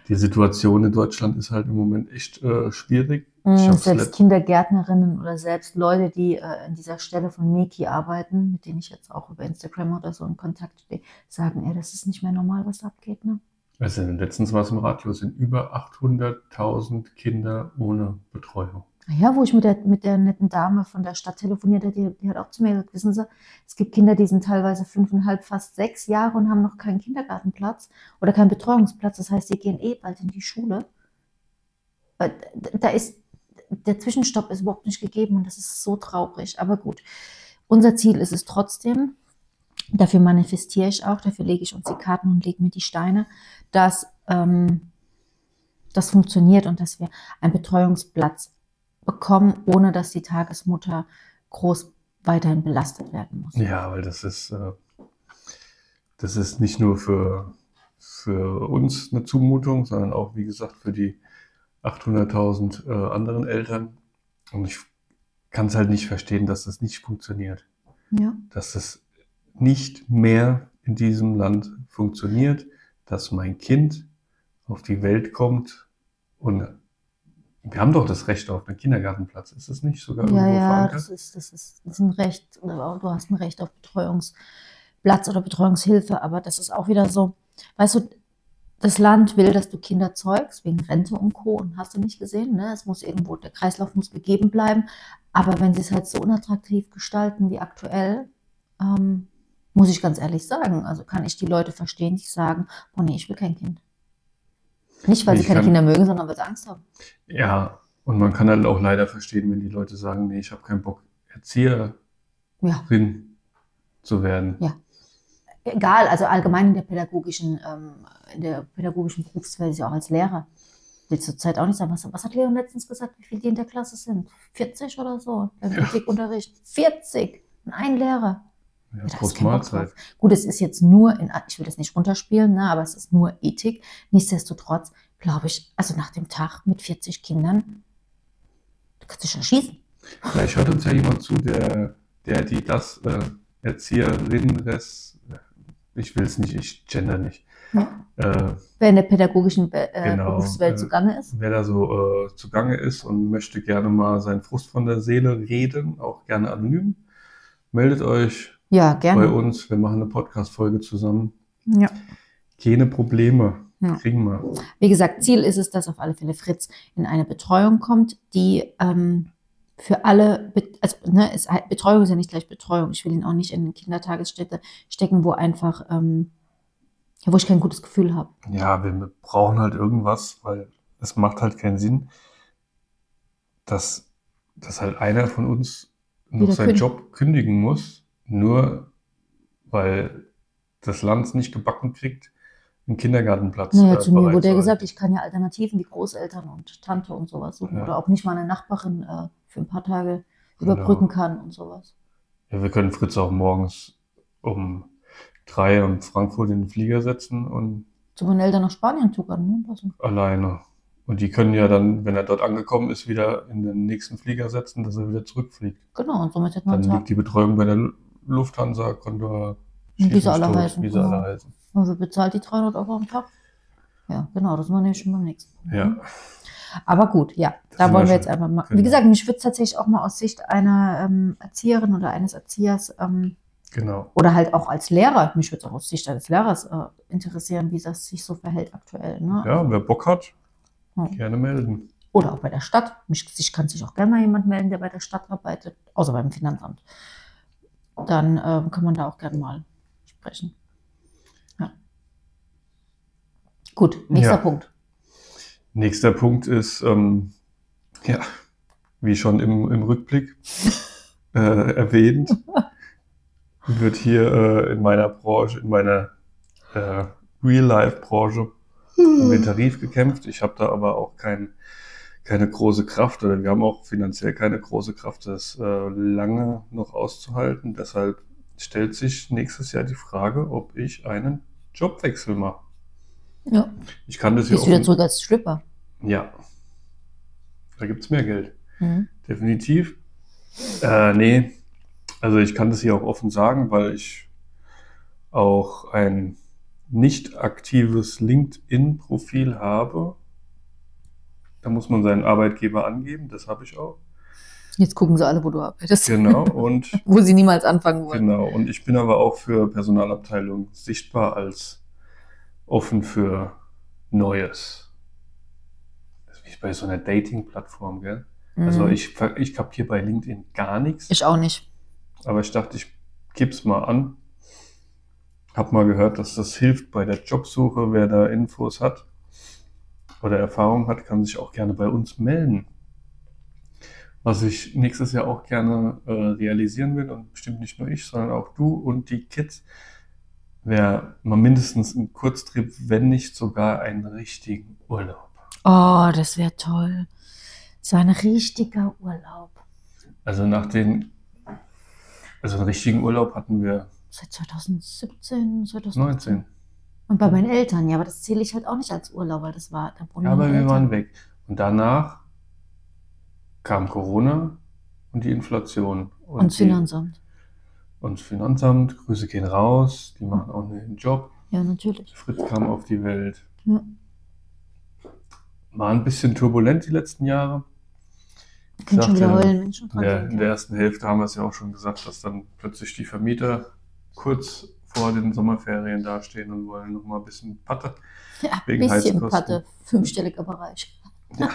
Die Situation in Deutschland ist halt im Moment echt schwierig. Selbst Kindergärtnerinnen oder selbst Leute, die an dieser Stelle von Meki arbeiten, mit denen ich jetzt auch über Instagram oder so in Kontakt stehe, sagen, das ist nicht mehr normal, was da abgeht. Ne? Also letztens war es im Radio, es sind über 800.000 Kinder ohne Betreuung. Ja, wo ich mit der netten Dame von der Stadt telefonierte, die hat auch zu mir gesagt, wissen Sie, es gibt Kinder, die sind teilweise 5,5, fast 6 Jahre und haben noch keinen Kindergartenplatz oder keinen Betreuungsplatz. Das heißt, die gehen bald in die Schule. Da ist der Zwischenstopp ist überhaupt nicht gegeben und das ist so traurig. Aber gut, unser Ziel ist es trotzdem, dafür manifestiere ich auch, dafür lege ich uns die Karten und lege mir die Steine, dass das funktioniert und dass wir einen Betreuungsplatz bekommen, ohne dass die Tagesmutter groß weiterhin belastet werden muss. Ja, weil das ist nicht nur für uns eine Zumutung, sondern auch, wie gesagt, für die 800.000 anderen Eltern. Und ich kann es halt nicht verstehen, dass das nicht funktioniert. Ja. Dass das nicht mehr in diesem Land funktioniert, dass mein Kind auf die Welt kommt und wir haben doch das Recht auf einen Kindergartenplatz. Ist es nicht sogar irgendwo verankert? Ja, das ist ein Recht. Du hast ein Recht auf Betreuungsplatz oder Betreuungshilfe. Aber das ist auch wieder so, weißt du, das Land will, dass du Kinder zeugst, wegen Rente und Co. Und hast du nicht gesehen, ne? Es muss irgendwo, der Kreislauf muss gegeben bleiben. Aber wenn sie es halt so unattraktiv gestalten wie aktuell, muss ich ganz ehrlich sagen, also kann ich die Leute verstehen, die sagen, boah, nee, ich will kein Kind. Nicht, weil sie keine Kinder mögen, sondern weil sie Angst haben. Ja, und man kann halt auch leider verstehen, wenn die Leute sagen, nee, ich habe keinen Bock, Erzieherin zu werden. Ja, egal, also allgemein in der pädagogischen Berufswelt, ist ja auch als Lehrer. Will zurzeit auch nicht sagen, was hat Leon letztens gesagt, wie viele die in der Klasse sind? 40 oder so, im Ethikunterricht. 40 und ein Lehrer. Ja, Postmahlzeit. Gut, es ist jetzt nur, ich will das nicht runterspielen, ne, aber es ist nur Ethik. Nichtsdestotrotz, glaube ich, also nach dem Tag mit 40 Kindern, du kannst dich schon schießen. Vielleicht hört uns ja jemand zu, der Erzieherinnen, ich will es nicht, ich gender nicht. Ja. Wer in der pädagogischen Berufswelt zugange ist. Wer da so zugange ist und möchte gerne mal seinen Frust von der Seele reden, auch gerne anonym, meldet euch. Ja, gerne. Bei uns, wir machen eine Podcast-Folge zusammen. Ja. Keine Probleme, kriegen wir. Wie gesagt, Ziel ist es, dass auf alle Fälle Fritz in eine Betreuung kommt, die für alle, Betreuung ist ja nicht gleich Betreuung. Ich will ihn auch nicht in eine Kindertagesstätte stecken, wo einfach, wo ich kein gutes Gefühl habe. Ja, wir brauchen halt irgendwas, weil es macht halt keinen Sinn, dass halt einer von uns noch seinen Job kündigen muss. Nur weil das Land es nicht gebacken kriegt, einen Kindergartenplatz. Naja, zu mir wurde ja gesagt, ich kann ja Alternativen wie Großeltern und Tante und sowas suchen. Ja. Oder auch nicht mal eine Nachbarin für ein paar Tage überbrücken kann und sowas. Ja, wir können Fritz auch morgens um 3 in Frankfurt in den Flieger setzen und. Zu meinen Eltern nach Spanien tuckern, ne? Alleine. Und die können ja dann, wenn er dort angekommen ist, wieder in den nächsten Flieger setzen, dass er wieder zurückfliegt. Genau, und somit hätten wir dann liegt die Betreuung bei der Lufthansa, Condor, wie sie alle heißen. Und wer bezahlt die 300 Euro am Tag? Ja, genau, das machen wir schon beim nächsten Mal. Ja. Aber gut, ja, da wollen wir jetzt einfach mal. Genau. Wie gesagt, mich würde es tatsächlich auch mal aus Sicht einer Erzieherin oder eines Erziehers oder halt auch als Lehrer, mich würde es auch aus Sicht eines Lehrers interessieren, wie das sich so verhält aktuell. Ne? Ja, wer Bock hat, gerne melden. oder auch bei der Stadt. Sich kann sich auch gerne mal jemand melden, der bei der Stadt arbeitet, außer beim Finanzamt. Dann kann man da auch gerne mal sprechen. Ja. Gut, nächster Punkt. Nächster Punkt ist, ja, wie schon im Rückblick erwähnt, wird hier in meiner Branche, in meiner Real-Life-Branche um den Tarif gekämpft. Ich habe da aber auch keine große Kraft, oder wir haben auch finanziell keine große Kraft, das lange noch auszuhalten. Deshalb stellt sich nächstes Jahr die Frage, ob ich einen Jobwechsel mache. Ja. Ich kann das hier auch. Bist du wieder zurück als Stripper? Ja. Da gibt es mehr Geld. Mhm. Definitiv. Nee. Also ich kann das hier auch offen sagen, weil ich auch ein nicht aktives LinkedIn-Profil habe. Da muss man seinen Arbeitgeber angeben, das habe ich auch. Jetzt gucken sie alle, wo du arbeitest. Genau. Und wo sie niemals anfangen wollen. Genau. Und ich bin aber auch für Personalabteilung sichtbar als offen für Neues. Das ist wie bei so einer Dating-Plattform, gell? Mhm. Also ich kapiere bei LinkedIn gar nichts. Ich auch nicht. Aber ich dachte, ich gebe es mal an. Hab mal gehört, dass das hilft bei der Jobsuche. Wer da Infos hat oder Erfahrung hat, kann sich auch gerne bei uns melden. Was ich nächstes Jahr auch gerne realisieren will, und bestimmt nicht nur ich, sondern auch du und die Kids, wäre mal mindestens ein Kurztrip, wenn nicht sogar einen richtigen Urlaub. Oh, das wäre toll. So ein richtiger Urlaub. Also einen richtigen Urlaub hatten wir seit 2017, 2019. Und bei meinen Eltern, ja, aber das zähle ich halt auch nicht als Urlaub, weil das war... Ja, aber wir waren weg. Und danach kam Corona und die Inflation. Und Finanzamt. Und Finanzamt, Grüße gehen raus, die machen auch einen Job. Ja, natürlich. Fritz kam auf die Welt. Ja. War ein bisschen turbulent die letzten Jahre. Ich kann schon wieder heulen, wenn ich schon dran denke. In der ersten Hälfte haben wir es ja auch schon gesagt, dass dann plötzlich die Vermieter kurz vor den Sommerferien dastehen und wollen noch mal ein bisschen Patte. Ja, wegen bisschen Heizkosten. Patte, fünfstelliger Bereich. Ja.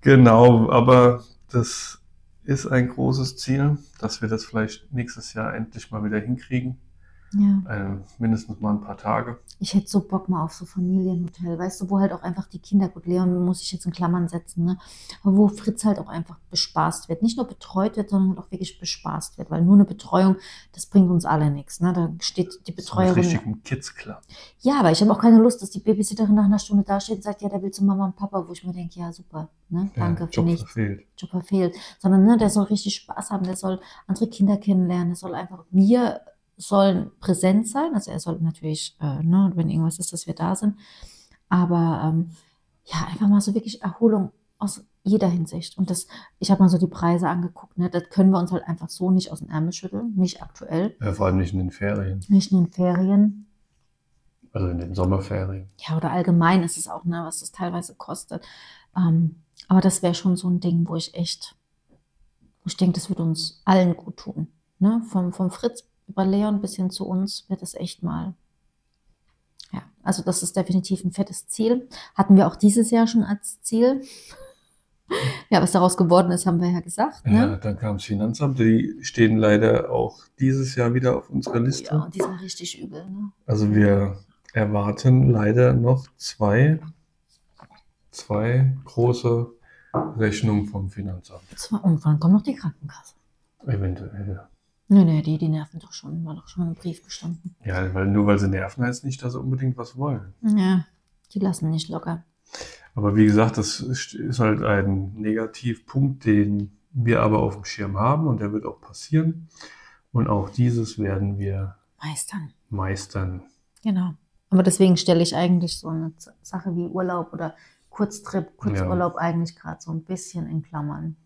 Genau, aber das ist ein großes Ziel, dass wir das vielleicht nächstes Jahr endlich mal wieder hinkriegen. Ja. Mindestens mal ein paar Tage. Ich hätte so Bock mal auf so Familienhotel, weißt du, wo halt auch einfach die Kinder, gut, Leon muss ich jetzt in Klammern setzen, ne? Aber wo Fritz halt auch einfach bespaßt wird. Nicht nur betreut wird, sondern auch wirklich bespaßt wird, weil nur eine Betreuung, das bringt uns alle nichts, ne? Da steht die Betreuerin... So einen richtigen Kids-Club. Ja, aber ich habe auch keine Lust, dass die Babysitterin nach einer Stunde dasteht und sagt, ja, da willst du Mama und Papa, wo ich mir denke, ja, super, ne? Danke ja, für nichts. Job verfehlt. Sondern, ne, der soll richtig Spaß haben, der soll andere Kinder kennenlernen, der soll einfach mir... sollen präsent sein, also er soll natürlich, ne, wenn irgendwas ist, dass wir da sind, aber ja, einfach mal so wirklich Erholung aus jeder Hinsicht. Und das, ich habe mal so die Preise angeguckt, ne, das können wir uns halt einfach so nicht aus dem Ärmel schütteln, nicht aktuell. Ja, vor allem nicht in den Ferien. Nicht in den Ferien. Also in den Sommerferien. Ja, oder allgemein ist es auch, ne, was das teilweise kostet. Aber das wäre schon so ein Ding, wo ich denke, das würde uns allen gut tun, ne, vom Fritz über Leon bis hin zu uns wird es echt mal, ja, also das ist definitiv ein fettes Ziel. Hatten wir auch dieses Jahr schon als Ziel. Ja, was daraus geworden ist, haben wir ja gesagt. Ne? Ja, dann kam das Finanzamt, die stehen leider auch dieses Jahr wieder auf unserer Liste. Ja, die sind richtig übel. Ne? Also wir erwarten leider noch zwei große Rechnungen vom Finanzamt. Und wann kommt noch die Krankenkasse? Eventuell, ja. Nee, die nerven doch schon. War doch schon im Brief gestanden. Ja, weil sie nerven, heißt nicht, dass sie unbedingt was wollen. Ja, die lassen nicht locker. Aber wie gesagt, das ist halt ein Negativpunkt, den wir aber auf dem Schirm haben und der wird auch passieren. Und auch dieses werden wir meistern. Genau. Aber deswegen stelle ich eigentlich so eine Sache wie Urlaub oder Kurzurlaub eigentlich gerade so ein bisschen in Klammern.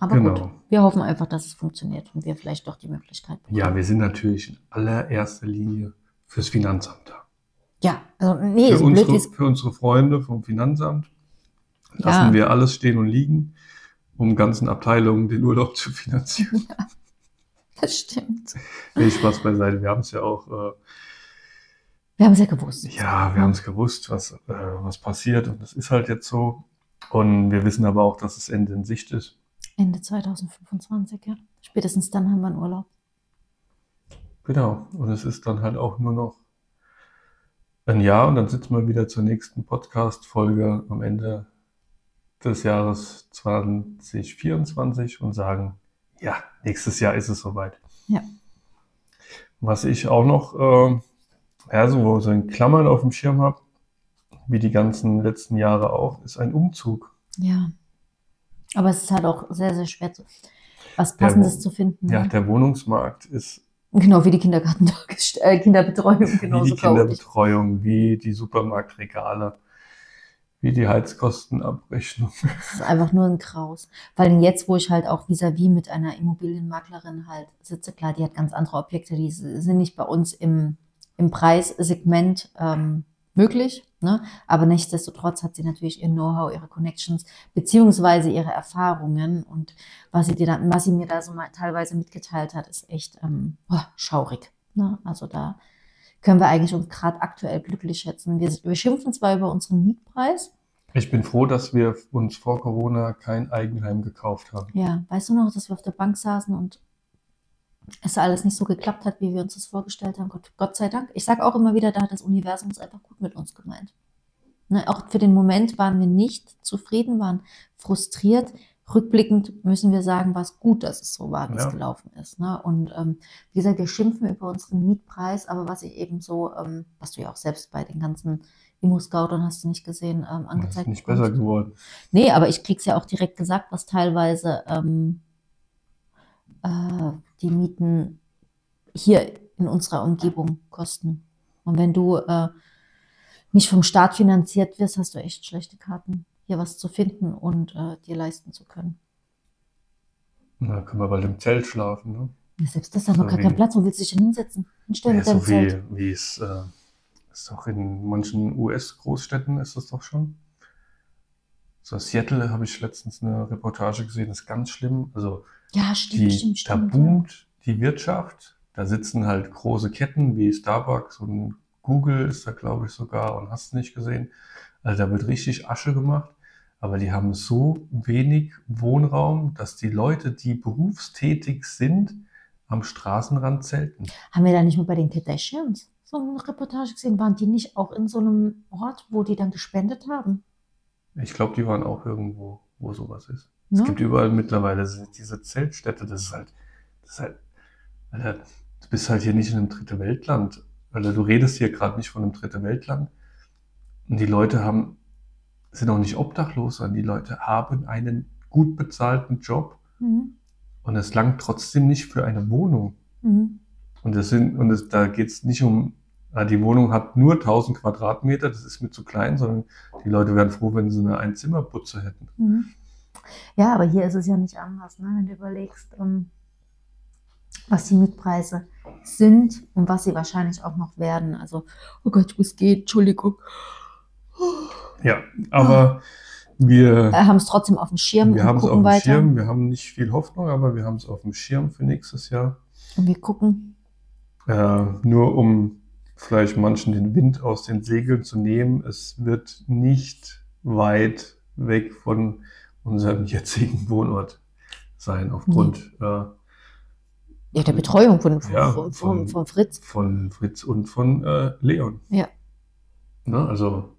Aber genau. Gut, wir hoffen einfach, dass es funktioniert und wir vielleicht doch die Möglichkeit bekommen. Ja, wir sind natürlich in allererster Linie fürs Finanzamt da. Ja, also nee, für unsere Freunde vom Finanzamt lassen wir alles stehen und liegen, um ganzen Abteilungen den Urlaub zu finanzieren. Ja, das stimmt. Nee, Spaß beiseite, wir haben es ja auch Wir haben es ja gewusst. Ja, wir haben es gewusst, was passiert. Und das ist halt jetzt so. Und wir wissen aber auch, dass das Ende in Sicht ist. Ende 2025, ja. Spätestens dann haben wir einen Urlaub. Genau. Und es ist dann halt auch nur noch ein Jahr. Und dann sitzen wir wieder zur nächsten Podcast-Folge am Ende des Jahres 2024 und sagen, ja, nächstes Jahr ist es soweit. Ja. Was ich auch noch so in Klammern auf dem Schirm habe, wie die ganzen letzten Jahre auch, ist ein Umzug. Ja, aber es ist halt auch sehr, sehr schwer, was Passendes zu finden. Ja, der Wohnungsmarkt ist... Genau, wie die Kinderbetreuung. Genauso wie die Kinderbetreuung, wie die Supermarktregale, wie die Heizkostenabrechnung. Das ist einfach nur ein Graus. Vor allem jetzt, wo ich halt auch vis-à-vis mit einer Immobilienmaklerin halt sitze, klar, die hat ganz andere Objekte, die sind nicht bei uns im Preissegment möglich, ne? Aber nichtsdestotrotz hat sie natürlich ihr Know-how, ihre Connections beziehungsweise ihre Erfahrungen, und was sie mir da so mal teilweise mitgeteilt hat, ist echt schaurig. Ne? Also da können wir eigentlich uns gerade aktuell glücklich schätzen. Wir schimpfen zwar über unseren Mietpreis. Ich bin froh, dass wir uns vor Corona kein Eigenheim gekauft haben. Ja, weißt du noch, dass wir auf der Bank saßen und es alles nicht so geklappt hat, wie wir uns das vorgestellt haben. Gott sei Dank. Ich sage auch immer wieder, da hat das Universum es einfach gut mit uns gemeint. Ne, auch für den Moment waren wir nicht zufrieden, waren frustriert. Rückblickend müssen wir sagen, war es gut, dass es so war, wie es gelaufen ist. Ne? Und wie gesagt, wir schimpfen über unseren Mietpreis, aber was ich eben so, was du ja auch selbst bei den ganzen Immo-Scoutern hast du nicht gesehen, angezeigt. Das ist nicht besser geworden. Nee, aber ich krieg's ja auch direkt gesagt, was teilweise... die Mieten hier in unserer Umgebung kosten. Und wenn du nicht vom Staat finanziert wirst, hast du echt schlechte Karten, hier was zu finden und dir leisten zu können. Na, können wir bald im Zelt schlafen, ne? Ja, selbst das ist doch noch gar kein Platz. Wo willst du dich denn hinsetzen? Hinstellen mit deinem Zelt. Wie es ist doch in manchen US-Großstädten ist das doch schon. So, Seattle habe ich letztens eine Reportage gesehen, das ist ganz schlimm. Also ja, stimmt. Da boomt die Wirtschaft, da sitzen halt große Ketten wie Starbucks und Google ist da, glaube ich, sogar, und hast nicht gesehen. Also da wird richtig Asche gemacht, aber die haben so wenig Wohnraum, dass die Leute, die berufstätig sind, am Straßenrand zelten. Haben wir da nicht mal bei den Kardashians so eine Reportage gesehen? Waren die nicht auch in so einem Ort, wo die dann gespendet haben? Ich glaube, die waren auch irgendwo, wo sowas ist. Ja. Es gibt überall mittlerweile diese Zeltstädte. Das ist halt, Alter, du bist halt hier nicht in einem dritten Weltland. Alter, du redest hier gerade nicht von einem dritten Weltland. Und die Leute sind auch nicht obdachlos, sondern die Leute haben einen gut bezahlten Job. Mhm. Und es langt trotzdem nicht für eine Wohnung. Mhm. Da geht es nicht um... Die Wohnung hat nur 1000 Quadratmeter, das ist mir zu klein, sondern die Leute wären froh, wenn sie eine Einzimmerputze hätten. Mhm. Ja, aber hier ist es ja nicht anders, ne? Wenn du überlegst, was die Mietpreise sind und was sie wahrscheinlich auch noch werden. Also, oh Gott, es geht, Entschuldigung. Ja, aber wir haben es trotzdem auf dem Schirm. Wir haben es auf dem Schirm, wir haben nicht viel Hoffnung, aber wir haben es auf dem Schirm für nächstes Jahr. Und wir gucken. Nur um vielleicht manchen den Wind aus den Segeln zu nehmen. Es wird nicht weit weg von unserem jetzigen Wohnort sein, aufgrund der Betreuung von Fritz. Von Fritz und von Leon. Ja. Na, also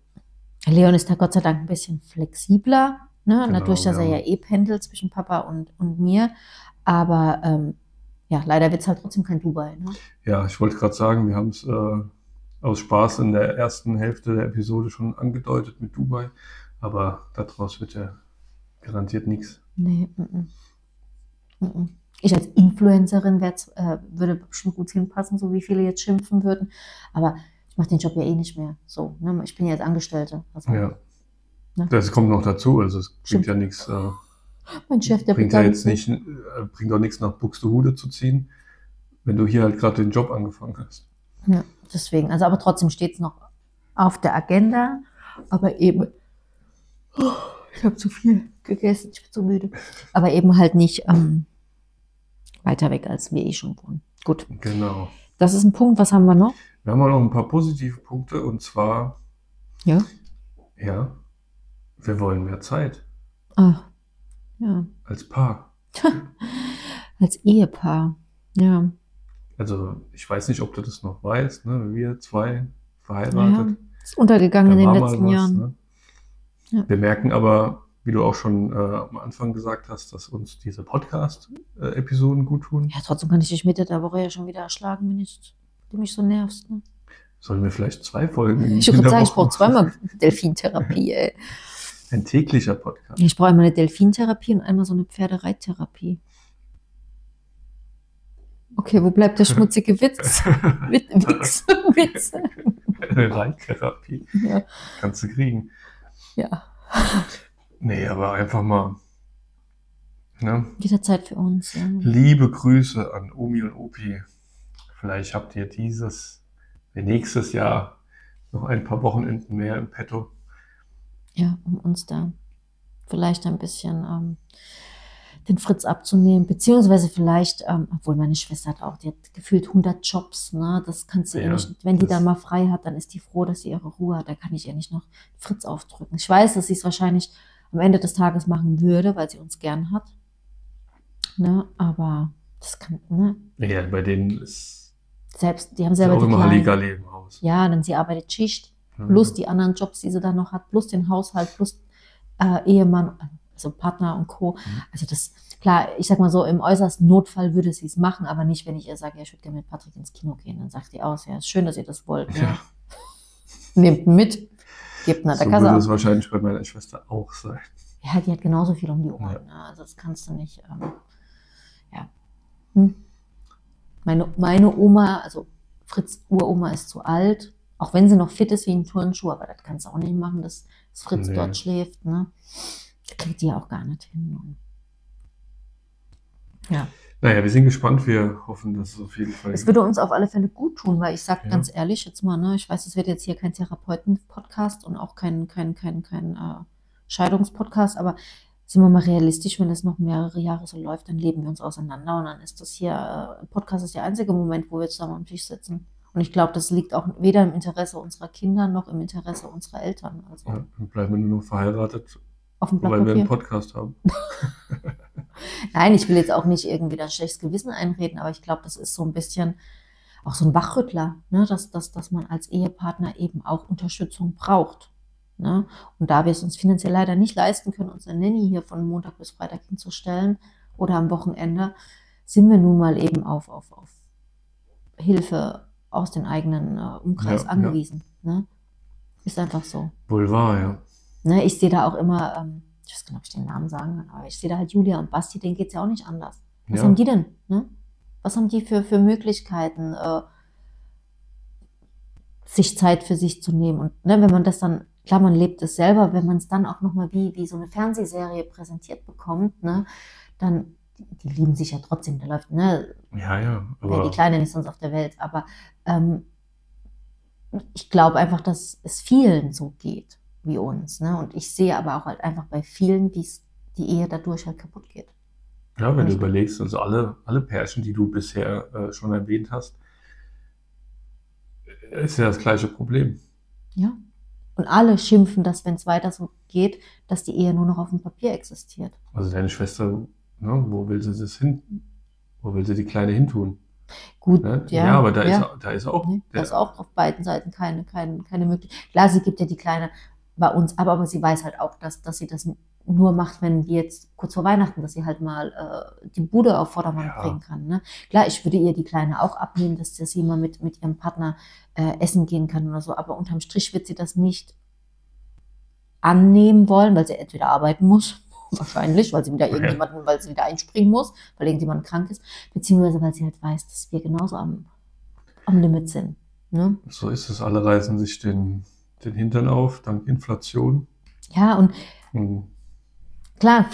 Leon ist da Gott sei Dank ein bisschen flexibler, ne? Genau, dadurch, dass er ja eh pendelt zwischen Papa und mir. Aber ja, leider wird es halt trotzdem kein Dubai. Ne? Ja, ich wollte gerade sagen, wir haben es aus Spaß in der ersten Hälfte der Episode schon angedeutet mit Dubai, aber daraus wird ja garantiert nichts. Nee, Ich als Influencerin würde bestimmt gut hinpassen, so wie viele jetzt schimpfen würden, aber ich mache den Job ja eh nicht mehr. So, ne? Ich bin ja jetzt Angestellte. Also, ja, ne? Das kommt noch dazu, also es bringt ja nichts... Mein Chef, der bringt doch nichts, nach Buxtehude zu ziehen, wenn du hier halt gerade den Job angefangen hast. Ja, deswegen. Also, aber trotzdem steht es noch auf der Agenda. Aber eben, ich habe zu viel gegessen, ich bin zu müde. Aber eben halt nicht weiter weg, als wir eh schon wohnen. Gut. Genau. Das ist ein Punkt. Was haben wir noch? Wir haben auch noch ein paar positive Punkte und zwar... Ja? Ja, wir wollen mehr Zeit. Ah, ja. Als Paar. Als Ehepaar, ja. Also ich weiß nicht, ob du das noch weißt, ne? Wir zwei verheiratet. Ja, ist untergegangen in den letzten Jahren. Ne? Ja. Wir merken aber, wie du auch schon am Anfang gesagt hast, dass uns diese Podcast-Episoden gut tun. Ja, trotzdem kann ich dich Mitte der Woche ja schon wieder erschlagen, wenn du mich so nervst. Ne? Sollen wir vielleicht zwei Folgen? Ich würde sagen, ich brauche zweimal Delfintherapie, ey. Ein täglicher Podcast. Ich brauche einmal eine Delfintherapie und einmal so eine Pferdereittherapie. Okay, wo bleibt der schmutzige Witz? Witz. Reittherapie. Ja. Kannst du kriegen. Ja. Nee, aber einfach mal. Ne? Jederzeit für uns. Ja. Liebe Grüße an Omi und Opi. Vielleicht habt ihr nächstes Jahr noch ein paar Wochenenden mehr im Petto. Ja, um uns da vielleicht ein bisschen den Fritz abzunehmen, beziehungsweise vielleicht, obwohl meine Schwester hat auch, die hat gefühlt 100 Jobs, ne? Das kannst du ja, ihr nicht, wenn die da mal frei hat, dann ist die froh, dass sie ihre Ruhe hat, da kann ich ihr nicht noch Fritz aufdrücken. Ich weiß, dass sie es wahrscheinlich am Ende des Tages machen würde, weil sie uns gern hat, ne? Aber das kann, ne? Ja, bei denen ist selbst, die haben selber die Halligalli im Haus. Ja, denn sie arbeitet Schicht, plus die anderen Jobs, die sie dann noch hat, plus den Haushalt, plus Ehemann, also Partner und Co. Also das, klar, ich sag mal so, im äußersten Notfall würde sie es machen, aber nicht, wenn ich ihr sage, ja, ich würde gerne mit Patrick ins Kino gehen. Dann sagt die aus, ja, ist schön, dass ihr das wollt. Ja. Ja. Nehmt mit, gebt nach der Kasse. So würde es wahrscheinlich bei meiner Schwester auch sein. Ja, die hat genauso viel um die Ohren. Ja. Ne? Also das kannst du nicht, ja. Hm. Meine Oma, also Fritz' Uroma ist zu alt, auch wenn sie noch fit ist wie ein Turnschuh, aber das kannst du auch nicht machen, dass Fritz dort schläft, ne? Kriegt die ja auch gar nicht hin. Ja. Naja, wir sind gespannt. Wir hoffen, dass es auf jeden Fall... Es würde uns auf alle Fälle gut tun, weil ich sage ganz ehrlich jetzt mal, ne, ich weiß, es wird jetzt hier kein Therapeuten-Podcast und auch kein Scheidungspodcast, aber sind wir mal realistisch, wenn das noch mehrere Jahre so läuft, dann leben wir uns auseinander und dann ist das hier, Podcast ist der einzige Moment, wo wir zusammen am Tisch sitzen. Und ich glaube, das liegt auch weder im Interesse unserer Kinder noch im Interesse unserer Eltern. Also, ja, dann bleiben wir nur noch verheiratet. Weil wir einen Podcast haben. Nein, ich will jetzt auch nicht irgendwie da ein schlechtes Gewissen einreden, aber ich glaube, das ist so ein bisschen auch so ein Wachrüttler, ne? dass man als Ehepartner eben auch Unterstützung braucht. Ne? Und da wir es uns finanziell leider nicht leisten können, uns eine Nanny hier von Montag bis Freitag hinzustellen oder am Wochenende, sind wir nun mal eben auf Hilfe aus dem eigenen Umkreis angewiesen. Ja. Ne? Ist einfach so. Wohl wahr, ja. Ne, ich sehe da auch immer, ich weiß gar nicht, ob ich den Namen sagen kann, aber ich sehe da halt Julia und Basti, denen geht es ja auch nicht anders. Was haben die denn? Ne? Was haben die für Möglichkeiten, sich Zeit für sich zu nehmen? Und ne, wenn man das dann, klar, man lebt es selber, wenn man es dann auch nochmal wie so eine Fernsehserie präsentiert bekommt, ne, dann, die lieben sich ja trotzdem, da läuft, ne? Ja, ja. Aber die Kleine nicht sonst auf der Welt, aber ich glaube einfach, dass es vielen so geht. Wie uns. Ne? Und ich sehe aber auch halt einfach bei vielen, wie die Ehe dadurch halt kaputt geht. Ja, wenn du überlegst, also alle Pärchen, die du bisher schon erwähnt hast, ist ja das gleiche Problem. Ja. Und alle schimpfen, dass wenn es weiter so geht, dass die Ehe nur noch auf dem Papier existiert. Also deine Schwester, ne, wo will sie das hin? Wo will sie die Kleine hintun? Gut, ne? Ja, aber da ist auch auf beiden Seiten keine Möglichkeit. Klar, sie gibt ja die Kleine bei uns, aber sie weiß halt auch, dass sie das nur macht, wenn wir jetzt kurz vor Weihnachten, dass sie halt mal die Bude auf Vordermann bringen kann. Ne? Klar, ich würde ihr die Kleine auch abnehmen, dass sie mal mit ihrem Partner essen gehen kann oder so, aber unterm Strich wird sie das nicht annehmen wollen, weil sie entweder arbeiten muss, wahrscheinlich, weil sie wieder einspringen muss, weil irgendjemand krank ist, beziehungsweise weil sie halt weiß, dass wir genauso am Limit sind. Ne? So ist es, alle reißen sich den Hintern auf, dank Inflation. Ja, und klar,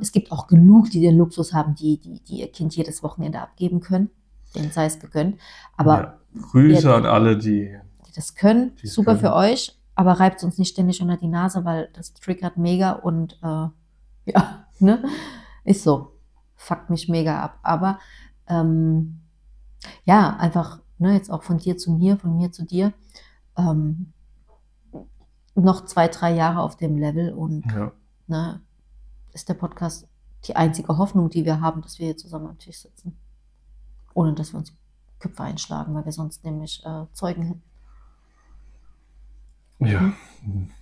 es gibt auch genug, die den Luxus haben, die ihr Kind jedes Wochenende abgeben können, denen sei es gegönnt. Aber ja, Grüße an alle, die das können, super können. Für euch, aber reibt es uns nicht ständig unter die Nase, weil das triggert mega und ja, ne, ist so, fuckt mich mega ab. Aber ja, einfach ne, jetzt auch von dir zu mir, von mir zu dir, noch 2-3 Jahre auf dem Level und ja, ne, ist der Podcast die einzige Hoffnung, die wir haben, dass wir hier zusammen am Tisch sitzen. Ohne dass wir uns Köpfe einschlagen, weil wir sonst nämlich Zeugen hätten. Ja,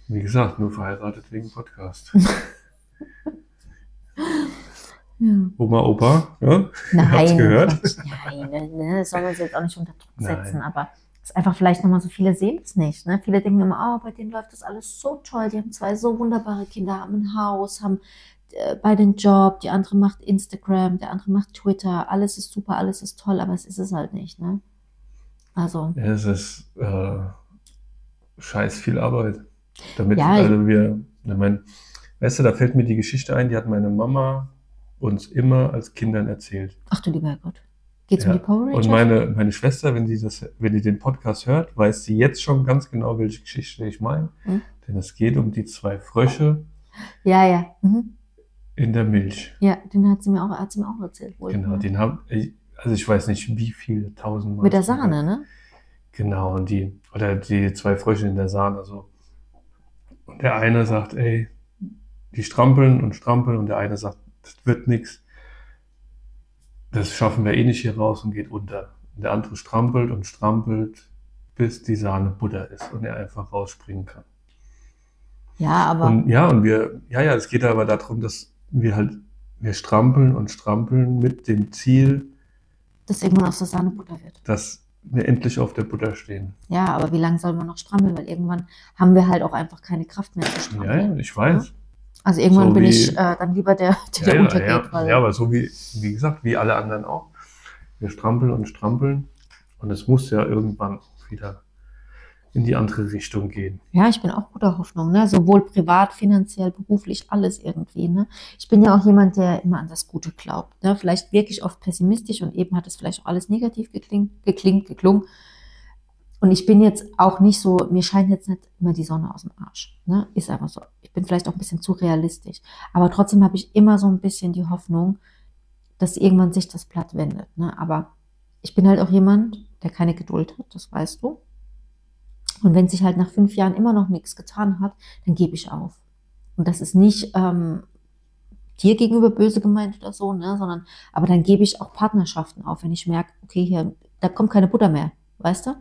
wie gesagt, nur verheiratet wegen Podcast. Ja. Oma, Opa, ja? Nein, habt's gehört. Nein, ne, das soll man sich jetzt auch nicht unter Druck setzen, aber es ist einfach vielleicht nochmal so, viele sehen es nicht. Ne? Viele denken immer, oh, bei denen läuft das alles so toll, die haben 2 so wunderbare Kinder, haben ein Haus, haben beide einen Job, die andere macht Instagram, der andere macht Twitter, alles ist super, alles ist toll, aber es ist es halt nicht. Ne? Also. Es ist scheiß viel Arbeit. Damit ja, also ich meine, weißt du, da fällt mir die Geschichte ein, die hat meine Mama uns immer als Kindern erzählt. Ach du lieber Gott. Geht's ja um die Power Rangers? Und meine Schwester, wenn die den Podcast hört, weiß sie jetzt schon ganz genau, welche Geschichte ich meine. Hm? Denn es geht um die 2 Frösche. Ja, ja. Mhm. In der Milch. Ja, den hat sie mir auch erzählt. Wohl. Genau, den haben, also ich weiß nicht, wie viele 1000 Mal. Mit der Sahne, ne? Genau, und die 2 Frösche in der Sahne, so. Und der eine sagt, ey, die strampeln und der eine sagt, das wird nichts. Das schaffen wir eh nicht hier raus und geht unter. Und der andere strampelt und strampelt, bis die Sahne Butter ist und er einfach rausspringen kann. Ja, aber. Und es geht aber darum, dass wir strampeln mit dem Ziel, dass irgendwann aus der Sahne Butter wird. Dass wir endlich auf der Butter stehen. Ja, aber wie lange soll man noch strampeln? Weil irgendwann haben wir halt auch einfach keine Kraft mehr zu strampeln. Ja, ich weiß. Ja? Also irgendwann so bin ich dann lieber der untergeht. Ja, weil ja, aber so wie gesagt, wie alle anderen auch. Wir strampeln und es muss ja irgendwann auch wieder in die andere Richtung gehen. Ja, ich bin auch guter Hoffnung, ne? Sowohl privat, finanziell, beruflich, alles irgendwie. Ne? Ich bin ja auch jemand, der immer an das Gute glaubt. Ne? Vielleicht wirklich oft pessimistisch und eben hat es vielleicht auch alles negativ geklungen. Und ich bin jetzt auch nicht so, mir scheint jetzt nicht immer die Sonne aus dem Arsch. Ne? Ist einfach so. Ich bin vielleicht auch ein bisschen zu realistisch. Aber trotzdem habe ich immer so ein bisschen die Hoffnung, dass irgendwann sich das Blatt wendet. Ne? Aber ich bin halt auch jemand, der keine Geduld hat, das weißt du. Und wenn sich halt nach 5 Jahren immer noch nichts getan hat, dann gebe ich auf. Und das ist nicht dir gegenüber böse gemeint oder so, ne? Sondern, aber dann gebe ich auch Partnerschaften auf, wenn ich merke, okay, hier, da kommt keine Butter mehr, weißt du?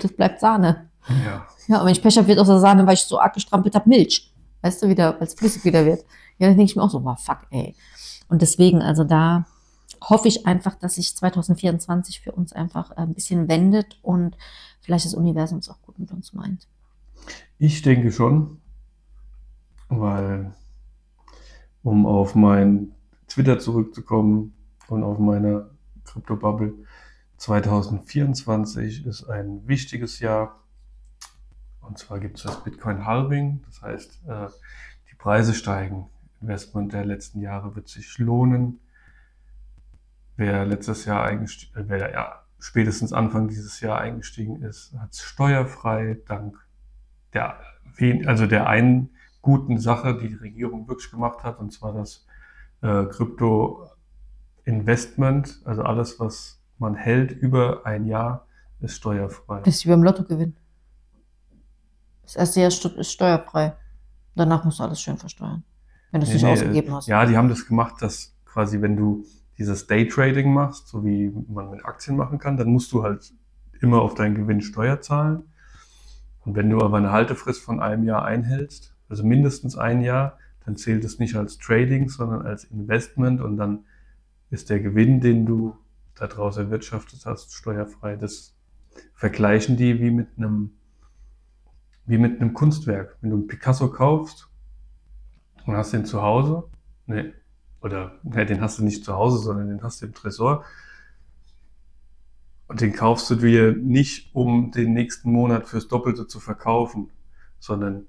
Das bleibt Sahne. Ja. Ja, und wenn ich Pech habe, wird aus der Sahne, weil ich so arg gestrampelt habe, Milch. Weißt du, wieder, als flüssig wieder wird. Ja, dann denke ich mir auch so, wow, fuck, ey. Und deswegen, also da hoffe ich einfach, dass sich 2024 für uns einfach ein bisschen wendet und vielleicht das Universum es auch gut mit uns meint. Ich denke schon, weil, um auf mein Twitter zurückzukommen und auf meine Kryptobubble, 2024 ist ein wichtiges Jahr. Und zwar gibt es das Bitcoin-Halving. Das heißt, die Preise steigen. Investment der letzten Jahre wird sich lohnen. Wer letztes Jahr spätestens Anfang dieses Jahr eingestiegen ist, hat es steuerfrei dank der einen guten Sache, die Regierung wirklich gemacht hat, und zwar das Krypto-Investment, also alles, was man hält über ein Jahr, ist steuerfrei. Das ist wie beim Lottogewinn. Das erste Jahr ist steuerfrei. Danach musst du alles schön versteuern, wenn du es nicht ausgegeben hast. Ja, die haben das gemacht, dass quasi, wenn du dieses Daytrading machst, so wie man mit Aktien machen kann, dann musst du halt immer auf deinen Gewinn Steuer zahlen. Und wenn du aber eine Haltefrist von einem Jahr einhältst, also mindestens ein Jahr, dann zählt es nicht als Trading, sondern als Investment und dann ist der Gewinn, den du daraus erwirtschaftet hast, steuerfrei. Das vergleichen die wie mit einem Kunstwerk. Wenn du einen Picasso kaufst und hast den zu Hause, den hast du nicht zu Hause, sondern den hast du im Tresor. Und den kaufst du dir nicht, um den nächsten Monat fürs Doppelte zu verkaufen, sondern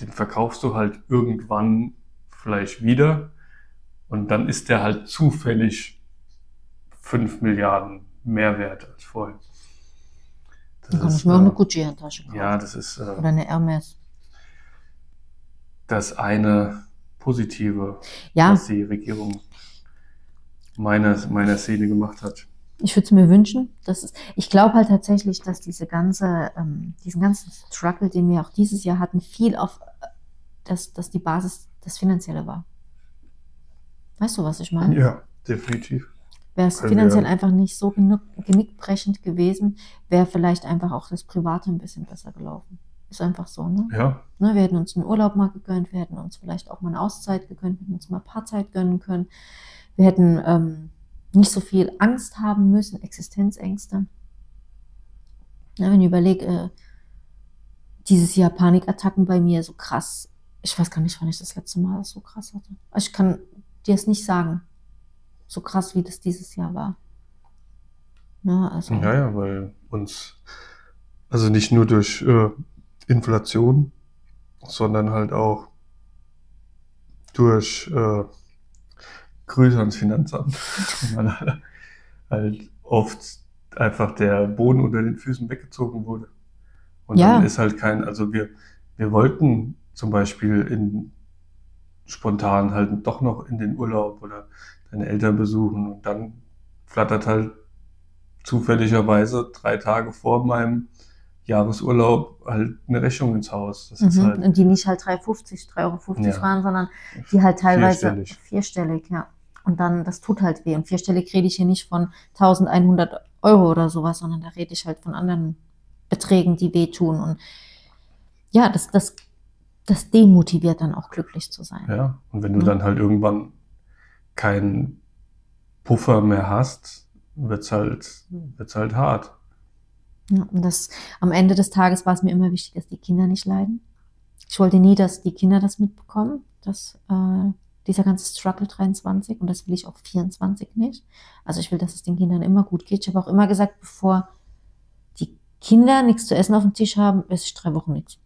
den verkaufst du halt irgendwann vielleicht wieder. Und dann ist der halt zufällig 5 Milliarden mehr wert als vorher. Dann kann ich mir auch eine Gucci-Handtasche kaufen. Ja, das ist. Oder eine Hermes. Das eine Positive, ja, was die Regierung meiner Szene gemacht hat. Ich würde es mir wünschen, dass ich glaube halt tatsächlich, dass diesen ganzen Struggle, den wir auch dieses Jahr hatten, viel auf dass die Basis das Finanzielle war. Weißt du, was ich meine? Ja, definitiv. Wäre es finanziell einfach nicht so genickbrechend gewesen, wäre vielleicht einfach auch das Private ein bisschen besser gelaufen. Ist einfach so, ne? Ja. Ne, wir hätten uns einen Urlaub mal gegönnt, wir hätten uns vielleicht auch mal eine Auszeit gegönnt, wir hätten uns mal Paarzeit gönnen können, wir hätten nicht so viel Angst haben müssen, Existenzängste. Na, wenn ich überlege, dieses Jahr Panikattacken bei mir so krass. Ich weiß gar nicht, wann ich das letzte Mal das so krass hatte. Ich kann dir es nicht sagen. So krass, wie das dieses Jahr war. Na, also. Ja, weil uns, also nicht nur durch Inflation, sondern halt auch durch Grüße ans Finanzamt, weil halt oft einfach der Boden unter den Füßen weggezogen wurde. Und ja. Dann ist halt also wir wollten zum Beispiel spontan halt doch noch in den Urlaub oder deine Eltern besuchen und dann flattert halt zufälligerweise 3 Tage vor meinem Jahresurlaub halt eine Rechnung ins Haus. Das ist halt, und die nicht halt 3,50 € ja, waren, sondern die halt teilweise vierstellig, ja. Und dann, das tut halt weh. Und vierstellig rede ich hier nicht von 1.100 € oder sowas, sondern da rede ich halt von anderen Beträgen, die wehtun. Und ja, das demotiviert dann auch, glücklich zu sein. Ja, und wenn du dann halt irgendwann keinen Puffer mehr hast, wird's halt hart. Ja, und am Ende des Tages war es mir immer wichtig, dass die Kinder nicht leiden. Ich wollte nie, dass die Kinder das mitbekommen, dass dieser ganze Struggle 23, und das will ich auch 24 nicht. Also ich will, dass es den Kindern immer gut geht. Ich habe auch immer gesagt, bevor die Kinder nichts zu essen auf dem Tisch haben, esse ich 3 Wochen nichts.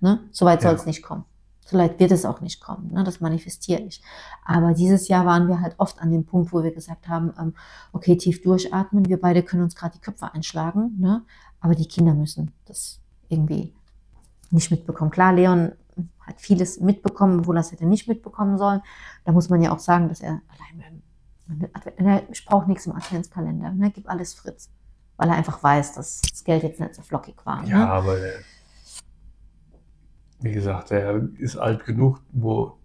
Ne? So weit soll es nicht kommen. So weit wird es auch nicht kommen. Ne? Das manifestiere ich. Aber dieses Jahr waren wir halt oft an dem Punkt, wo wir gesagt haben, okay, tief durchatmen. Wir beide können uns gerade die Köpfe einschlagen. Ne? Aber die Kinder müssen das irgendwie nicht mitbekommen. Klar, Leon hat vieles mitbekommen, obwohl er es hätte nicht mitbekommen sollen. Da muss man ja auch sagen, dass er allein, ich brauche nichts im Adventskalender. Ne? Gib alles Fritz. Weil er einfach weiß, dass das Geld jetzt nicht so flockig war. Ne? Ja, aber wie gesagt, er ist alt genug,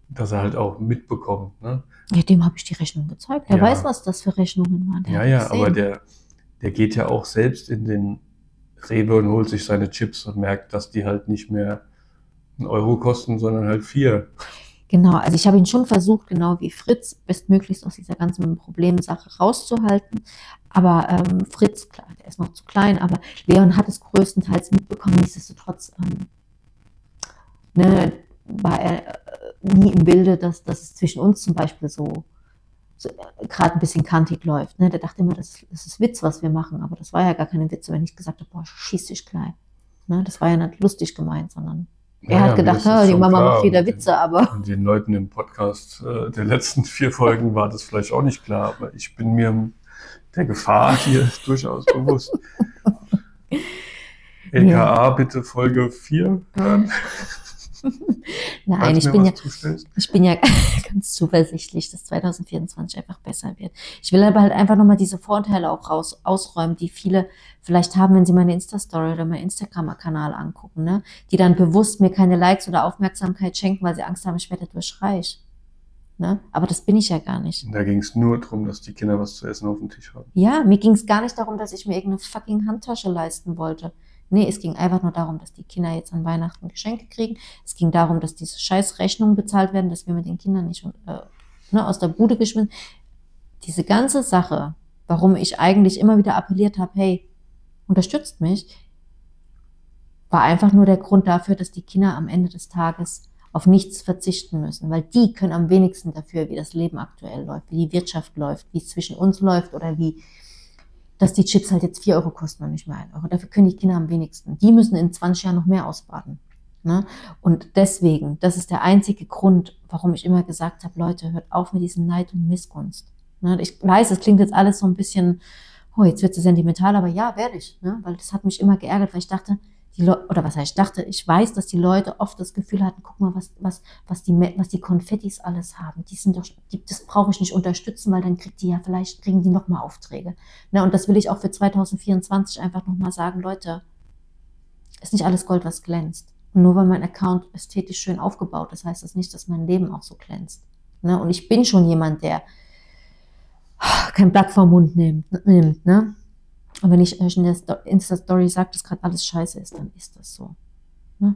dass er halt auch mitbekommt. Ne? Ja, dem habe ich die Rechnung gezeigt. Er weiß, was das für Rechnungen waren. Ja, aber der geht ja auch selbst in den Rewe und holt sich seine Chips und merkt, dass die halt nicht mehr 1 € kosten, sondern halt 4. Genau, also ich habe ihn schon versucht, genau wie Fritz, bestmöglichst aus dieser ganzen Problemsache rauszuhalten. Aber Fritz, klar, der ist noch zu klein, aber Leon hat es größtenteils mitbekommen, nichtsdestotrotz war er nie im Bilde, dass es zwischen uns zum Beispiel so gerade ein bisschen kantig läuft. Ne? Der dachte immer, das ist Witz, was wir machen, aber das war ja gar keine Witze, wenn ich gesagt habe, boah, schieß dich klein. Ne? Das war ja nicht lustig gemeint, sondern er hat gedacht, die Mama macht wieder Witze, aber... Und den Leuten im Podcast der letzten 4 Folgen war das vielleicht auch nicht klar, aber ich bin mir der Gefahr hier durchaus bewusst. LKA, bitte Folge 4 hören. Nein, ich bin ja ganz zuversichtlich, dass 2024 einfach besser wird. Ich will aber halt einfach nochmal diese Vorteile auch ausräumen, die viele vielleicht haben, wenn sie meine Insta-Story oder meinen Instagram-Kanal angucken, ne? Die dann bewusst mir keine Likes oder Aufmerksamkeit schenken, weil sie Angst haben, ich werde dadurch reich. Ne? Aber das bin ich ja gar nicht. Da ging es nur darum, dass die Kinder was zu essen auf dem Tisch haben. Ja, mir ging es gar nicht darum, dass ich mir irgendeine fucking Handtasche leisten wollte. Nee, es ging einfach nur darum, dass die Kinder jetzt an Weihnachten Geschenke kriegen. Es ging darum, dass diese scheiß Rechnungen bezahlt werden, dass wir mit den Kindern nicht aus der Bude geschmissen. Diese ganze Sache, warum ich eigentlich immer wieder appelliert habe, hey, unterstützt mich, war einfach nur der Grund dafür, dass die Kinder am Ende des Tages auf nichts verzichten müssen, weil die können am wenigsten dafür, wie das Leben aktuell läuft, wie die Wirtschaft läuft, wie es zwischen uns läuft oder wie... dass die Chips halt jetzt 4 € kosten und nicht mehr 1 €. Dafür können die Kinder am wenigsten. Die müssen in 20 Jahren noch mehr ausbaden. Ne? Und deswegen, das ist der einzige Grund, warum ich immer gesagt habe, Leute, hört auf mit diesem Neid und Missgunst. Ne? Ich weiß, es klingt jetzt alles so ein bisschen, jetzt wird es sentimental, aber ja, werde ich. Ne? Weil das hat mich immer geärgert, weil ich dachte, oder was heißt, ich dachte, ich weiß, dass die Leute oft das Gefühl hatten, guck mal, was die Konfettis alles haben. Die sind doch, das brauche ich nicht unterstützen, weil dann kriegen die nochmal Aufträge. Na, und das will ich auch für 2024 einfach nochmal sagen, Leute, ist nicht alles Gold, was glänzt. Und nur weil mein Account ästhetisch schön aufgebaut ist, heißt das nicht, dass mein Leben auch so glänzt. Ne? Und ich bin schon jemand, der kein Blatt vom Mund nimmt. Ne? Und wenn ich in der Insta-Story sage, dass gerade alles scheiße ist, dann ist das so. Ne?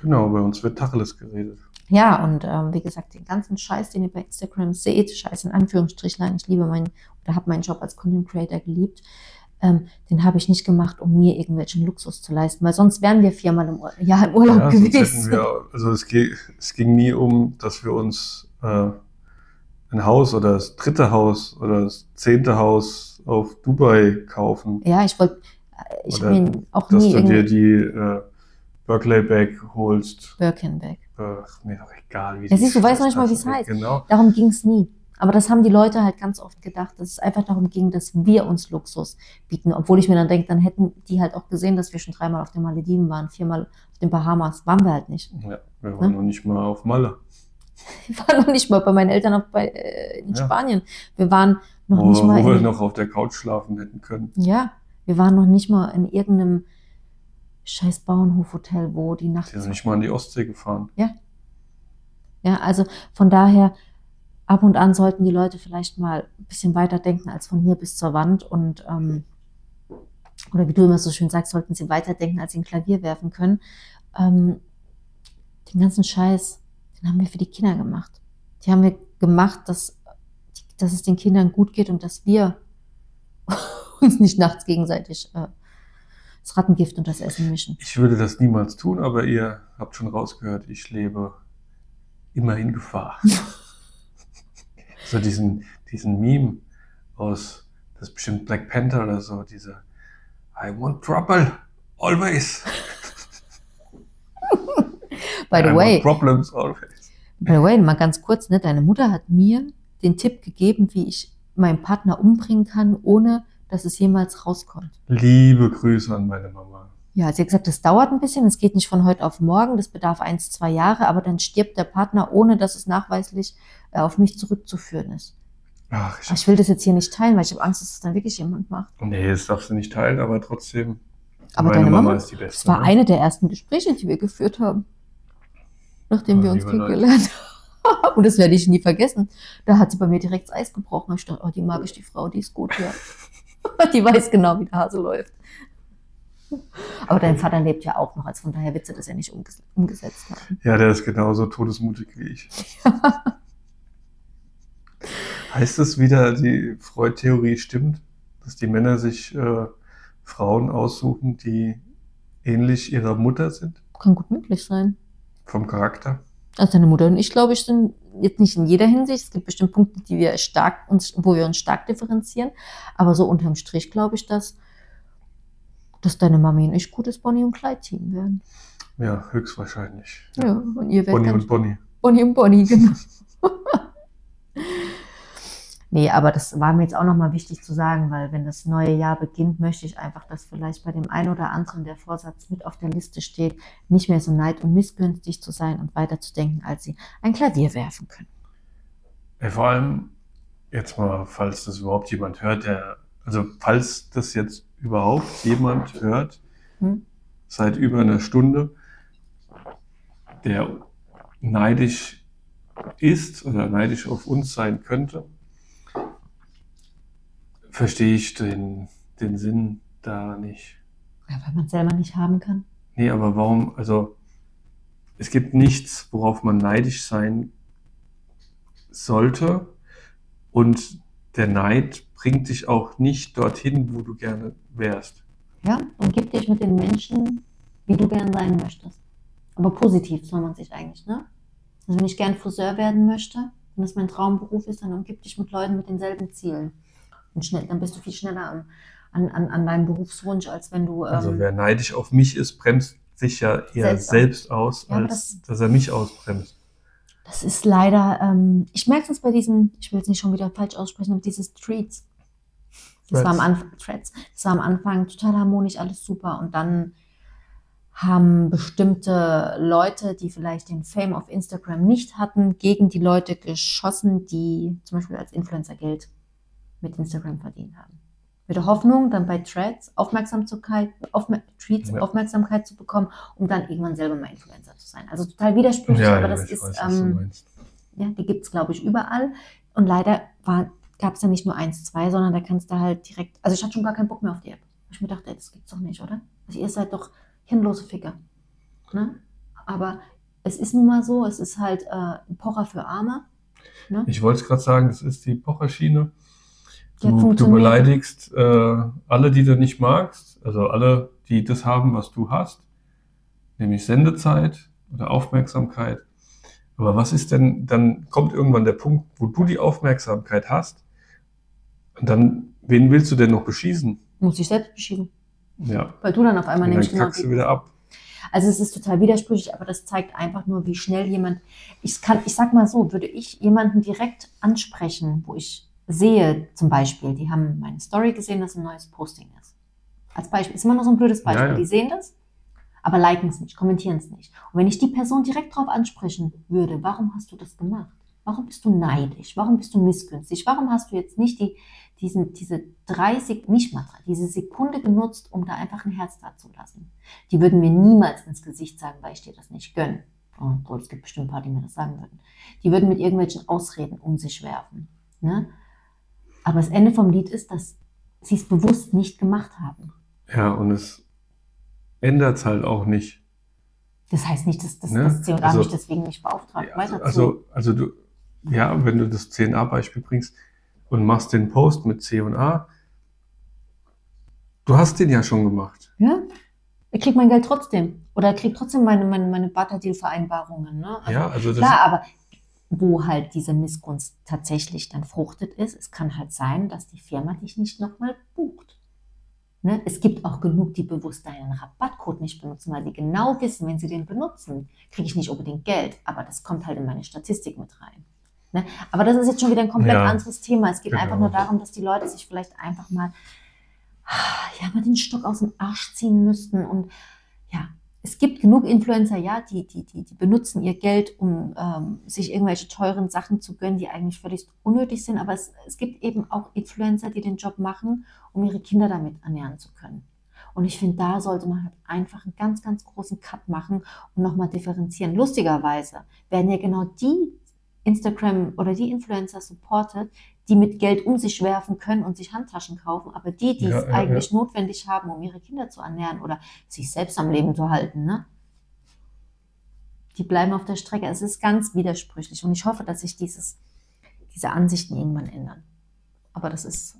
Genau, bei uns wird Tacheles geredet. Ja, und wie gesagt, den ganzen Scheiß, den ihr bei Instagram seht, Scheiß in Anführungsstrichlein, ich liebe habe meinen Job als Content Creator geliebt, den habe ich nicht gemacht, um mir irgendwelchen Luxus zu leisten, weil sonst wären wir 4-mal im Jahr im Urlaub gewesen. Es ging nie um, dass wir uns ein Haus oder das 3. Haus oder das 10. Haus auf Dubai kaufen. Ja, ich meine auch nie. Dass du dir die Birkenback holst. Birkenback. Ach, mir doch egal, wie das ist. Du weißt noch nicht mal, wie es heißt. Genau. Darum ging es nie. Aber das haben die Leute halt ganz oft gedacht, dass es einfach darum ging, dass wir uns Luxus bieten. Obwohl ich mir dann denke, dann hätten die halt auch gesehen, dass wir schon 3-mal auf den Malediven waren, 4-mal auf den Bahamas. Waren wir halt nicht. Ja, wir waren noch nicht mal auf Malle. Wir waren noch nicht mal bei meinen Eltern in Spanien. Wir waren noch nicht mal... Wo wir noch auf der Couch schlafen hätten können. Ja, wir waren noch nicht mal in irgendeinem scheiß Bauernhofhotel, wo die Nacht... Die sind nicht mal in die Ostsee gefahren. Ja. Ja, also von daher... Ab und an sollten die Leute vielleicht mal ein bisschen weiter denken als von hier bis zur Wand und oder wie du immer so schön sagst, sollten sie weiterdenken, als sie ein Klavier werfen können. Den ganzen Scheiß, den haben wir für die Kinder gemacht. Die haben wir gemacht, dass es den Kindern gut geht und dass wir uns nicht nachts gegenseitig das Rattengift und das Essen mischen. Ich würde das niemals tun, aber ihr habt schon rausgehört, ich lebe immer in Gefahr. So diesen Meme aus, das ist bestimmt Black Panther oder so, diese I want trouble, always. By the way, mal ganz kurz, ne? Deine Mutter hat mir den Tipp gegeben, wie ich meinen Partner umbringen kann, ohne dass es jemals rauskommt. Liebe Grüße an meine Mama. Ja, sie hat gesagt, das dauert ein bisschen, es geht nicht von heute auf morgen, das bedarf 1-2 Jahre, aber dann stirbt der Partner, ohne dass es nachweislich auf mich zurückzuführen ist. Ach, ich will das jetzt hier nicht teilen, weil ich habe Angst, dass es dann wirklich jemand macht. Nee, das darfst du nicht teilen, aber trotzdem, aber meine Mama ist die Beste. Das war eine der ersten Gespräche, die wir geführt haben, nachdem wir uns kennengelernt haben. Und das werde ich nie vergessen. Da hat sie bei mir direkt das Eis gebrochen. Ich dachte, oh, die mag ich, die Frau, die ist gut, ja. Die weiß genau, wie der Hase läuft. Aber dein Vater lebt ja auch noch, also von daher wird sie das ja nicht umgesetzt haben. Ja, der ist genauso todesmutig wie ich. Ja. Heißt es wieder, die Freud-Theorie stimmt, dass die Männer sich Frauen aussuchen, die ähnlich ihrer Mutter sind? Kann gut möglich sein. Vom Charakter? Also deine Mutter und ich, glaube ich, sind jetzt nicht in jeder Hinsicht. Es gibt bestimmt Punkte, wo wir uns stark differenzieren. Aber so unterm Strich glaube ich, dass deine Mami und ich gutes Bonnie und Clyde-Team werden. Ja, höchstwahrscheinlich. Ja, und ihr Bonnie und Bonnie. Bonnie und Bonnie, genau. Nee, aber das war mir jetzt auch nochmal wichtig zu sagen, weil wenn das neue Jahr beginnt, möchte ich einfach, dass vielleicht bei dem einen oder anderen der Vorsatz mit auf der Liste steht, nicht mehr so neid- und missgünstig zu sein und weiterzudenken, als sie ein Klavier werfen können. Ja, vor allem, jetzt mal, falls das überhaupt jemand hört, falls das jetzt überhaupt jemand hört, seit über einer Stunde, der neidisch ist oder neidisch auf uns sein könnte, verstehe ich den Sinn da nicht. Ja, weil man es selber nicht haben kann. Nee, aber warum, also es gibt nichts, worauf man neidisch sein sollte, und der Neid bringt dich auch nicht dorthin, wo du gerne wärst. Ja, umgib dich mit den Menschen, wie du gern sein möchtest. Aber positiv soll man sich eigentlich, ne? Also wenn ich gern Friseur werden möchte, wenn das mein Traumberuf ist, dann umgib dich mit Leuten mit denselben Zielen. Und dann bist du viel schneller an deinem Berufswunsch, als wenn du... also wer neidisch auf mich ist, bremst sich ja eher selbst aus, ja, als dass er mich ausbremst. Das ist leider, ich merke es bei diesen, ich will es nicht schon wieder falsch aussprechen, aber diese Threads. Das war am Anfang total harmonisch, alles super. Und dann haben bestimmte Leute, die vielleicht den Fame auf Instagram nicht hatten, gegen die Leute geschossen, die zum Beispiel als Influencer Geld mit Instagram verdient haben. Mit der Hoffnung, dann bei Threads Aufmerksamkeit zu bekommen, um dann irgendwann selber mal Influencer zu sein. Also total widersprüchlich, ja, aber ja, das ist, weiß, ja, die gibt's, glaube ich, überall. Und leider gab's ja nicht nur 1, 2, sondern da kannst du halt direkt, also ich hatte schon gar keinen Bock mehr auf die App. Ich mir dachte, ey, das gibt's doch nicht, oder? Also ihr seid doch hirnlose Ficker. Ne? Aber es ist nun mal so, es ist halt ein Pocher für Arme. Ne? Ich wollte es gerade sagen, es ist die Pocherschiene. Du beleidigst alle, die du nicht magst, also alle, die das haben, was du hast, nämlich Sendezeit oder Aufmerksamkeit. Aber was ist denn, dann kommt irgendwann der Punkt, wo du die Aufmerksamkeit hast und dann, wen willst du denn noch beschießen? Muss ich selbst beschieben. Ja. Weil du dann auf einmal nämlich genau. Dann kackst du wieder ab. Also es ist total widersprüchlich, aber das zeigt einfach nur, wie schnell jemand, ich sag mal so, würde ich jemanden direkt ansprechen, wo ich sehe zum Beispiel, die haben meine Story gesehen, dass ein neues Posting ist. Als Beispiel, ist immer nur so ein blödes Beispiel, ja, ja. Die sehen das, aber liken es nicht, kommentieren es nicht. Und wenn ich die Person direkt drauf ansprechen würde, warum hast du das gemacht? Warum bist du neidisch? Warum bist du missgünstig? Warum hast du jetzt nicht diese Sekunde genutzt, um da einfach ein Herz dazulassen? Die würden mir niemals ins Gesicht sagen, weil ich dir das nicht gönne. Obwohl, es gibt bestimmt ein paar, die mir das sagen würden. Die würden mit irgendwelchen Ausreden um sich werfen. Ne? Aber das Ende vom Lied ist, dass sie es bewusst nicht gemacht haben. Ja, und es ändert es halt auch nicht. Das heißt nicht, dass das C&A mich deswegen nicht beauftragt. Ja, also du... Ja, wenn du das C&A-Beispiel bringst und machst den Post mit C&A, du hast den ja schon gemacht. Ja, ich krieg mein Geld trotzdem. Oder ich krieg trotzdem meine Barter-Deal-Vereinbarungen. Ne? Also, ja, also das... Klar, aber wo halt diese Missgunst tatsächlich dann fruchtet ist, es kann halt sein, dass die Firma dich nicht nochmal bucht. Ne? Es gibt auch genug, die bewusst deinen Rabattcode nicht benutzen, weil die genau wissen, wenn sie den benutzen, kriege ich nicht unbedingt Geld. Aber das kommt halt in meine Statistik mit rein. Ne? Aber das ist jetzt schon wieder ein komplett anderes Thema. Es geht einfach nur darum, dass die Leute sich vielleicht einfach mal den Stock aus dem Arsch ziehen müssten. Und ja, es gibt genug Influencer, die benutzen ihr Geld, um sich irgendwelche teuren Sachen zu gönnen, die eigentlich völlig unnötig sind. Aber es gibt eben auch Influencer, die den Job machen, um ihre Kinder damit ernähren zu können. Und ich finde, da sollte man halt einfach einen ganz, ganz großen Cut machen und nochmal differenzieren. Lustigerweise werden ja genau die Instagram oder die Influencer supportet, die mit Geld um sich werfen können und sich Handtaschen kaufen, aber die es eigentlich notwendig haben, um ihre Kinder zu ernähren oder sich selbst am Leben zu halten, ne? Die bleiben auf der Strecke. Es ist ganz widersprüchlich und ich hoffe, dass sich diese Ansichten irgendwann ändern. Aber das ist,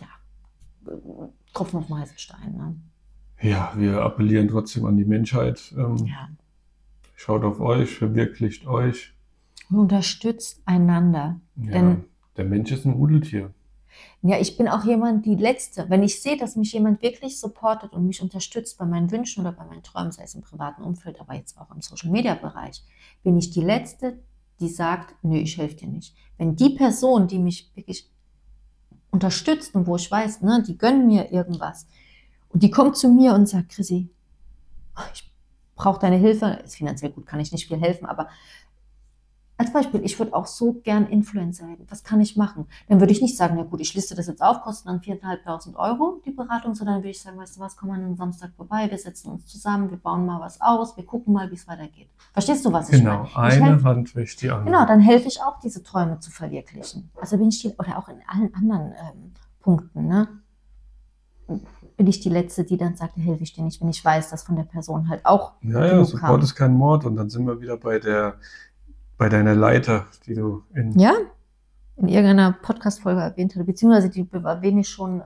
ja, Tropfen auf den heißen Stein, ne? Ja, wir appellieren trotzdem an die Menschheit. Schaut auf euch, verwirklicht euch. Und unterstützt einander. Ja, denn der Mensch ist ein Rudeltier. Ja, ich bin auch jemand, die Letzte. Wenn ich sehe, dass mich jemand wirklich supportet und mich unterstützt bei meinen Wünschen oder bei meinen Träumen, sei es im privaten Umfeld, aber jetzt auch im Social-Media-Bereich, bin ich die Letzte, die sagt, nö, ich helfe dir nicht. Wenn die Person, die mich wirklich unterstützt und wo ich weiß, ne, die gönnen mir irgendwas und die kommt zu mir und sagt, Chrissy, ich brauche deine Hilfe, ist finanziell gut, kann ich nicht viel helfen, aber als Beispiel, ich würde auch so gern Influencer werden. Was kann ich machen? Dann würde ich nicht sagen, ja gut, ich liste das jetzt auf, kostet dann 4.500 Euro die Beratung, sondern würde ich sagen, weißt du was, komm mal am Samstag vorbei, wir setzen uns zusammen, wir bauen mal was aus, wir gucken mal, wie es weitergeht. Verstehst du, was ich meine? Genau, eine Hand wäscht die andere. Genau, dann helfe ich auch, diese Träume zu verwirklichen. Also bin ich die, oder auch in allen anderen Punkten, ne? Bin ich die Letzte, die dann sagt, helfe ich dir nicht, wenn ich weiß, dass von der Person halt auch genug kam. Ja, Support ist kein Mord und dann sind wir wieder bei deiner Leiter, die du in irgendeiner Podcast-Folge erwähnt hast, beziehungsweise die erwähne ich schon,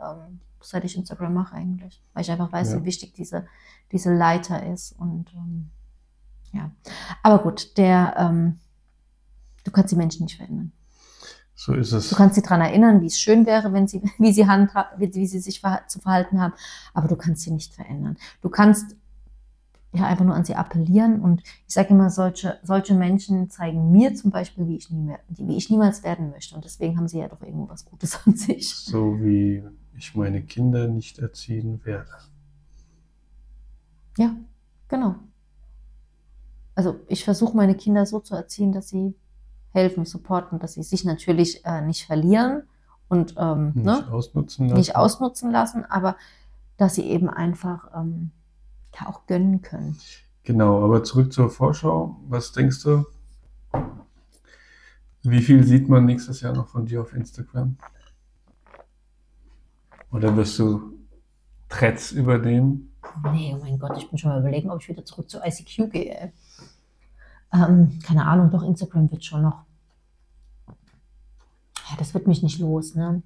seit ich Instagram mache eigentlich, weil ich einfach weiß, wie wichtig diese Leiter ist und Aber gut, du kannst die Menschen nicht verändern. So ist es. Du kannst sie daran erinnern, wie es schön wäre, wie sie sich zu verhalten haben, aber du kannst sie nicht verändern. Du kannst einfach nur an sie appellieren und ich sage immer, solche Menschen zeigen mir zum Beispiel, wie ich niemals werden möchte und deswegen haben sie ja doch irgendwo was Gutes an sich. So wie ich meine Kinder nicht erziehen werde. Ja, genau. also ich versuche meine Kinder so zu erziehen, dass sie helfen, supporten, dass sie sich natürlich nicht verlieren und nicht ausnutzen lassen, aber dass sie eben einfach da auch gönnen können. Genau, aber zurück zur Vorschau. Was denkst du, wie viel sieht man nächstes Jahr noch von dir auf Instagram? Oder wirst du Threads übernehmen? Nee, oh mein Gott, ich bin schon mal überlegen, ob ich wieder zurück zu ICQ gehe. Keine Ahnung, doch Instagram wird schon noch. Ja, das wird mich nicht los, ne?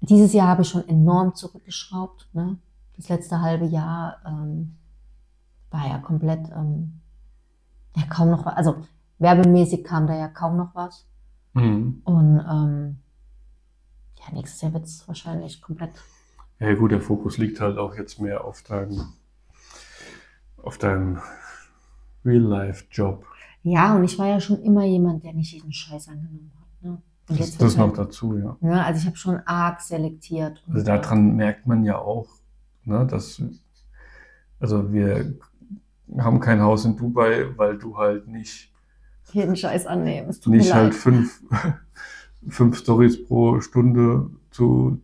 Dieses Jahr habe ich schon enorm zurückgeschraubt, ne? Das letzte halbe Jahr war ja komplett, ja kaum noch was, also werbemäßig kam da ja kaum noch was. Mhm. Und ja, nächstes Jahr wird es wahrscheinlich komplett. Ja gut, der Fokus liegt halt auch jetzt mehr auf deinem Real-Life-Job. Ja, und ich war ja schon immer jemand, der nicht jeden Scheiß angenommen hat. Ne? Und das noch dazu, ja. Ne, also ich habe schon arg selektiert. Und also daran merkt man ja auch, ne, dass, also wir haben kein Haus in Dubai, weil du halt nicht jeden Scheiß annehmen. Es tut mir leid. Nicht halt fünf Storys pro Stunde zu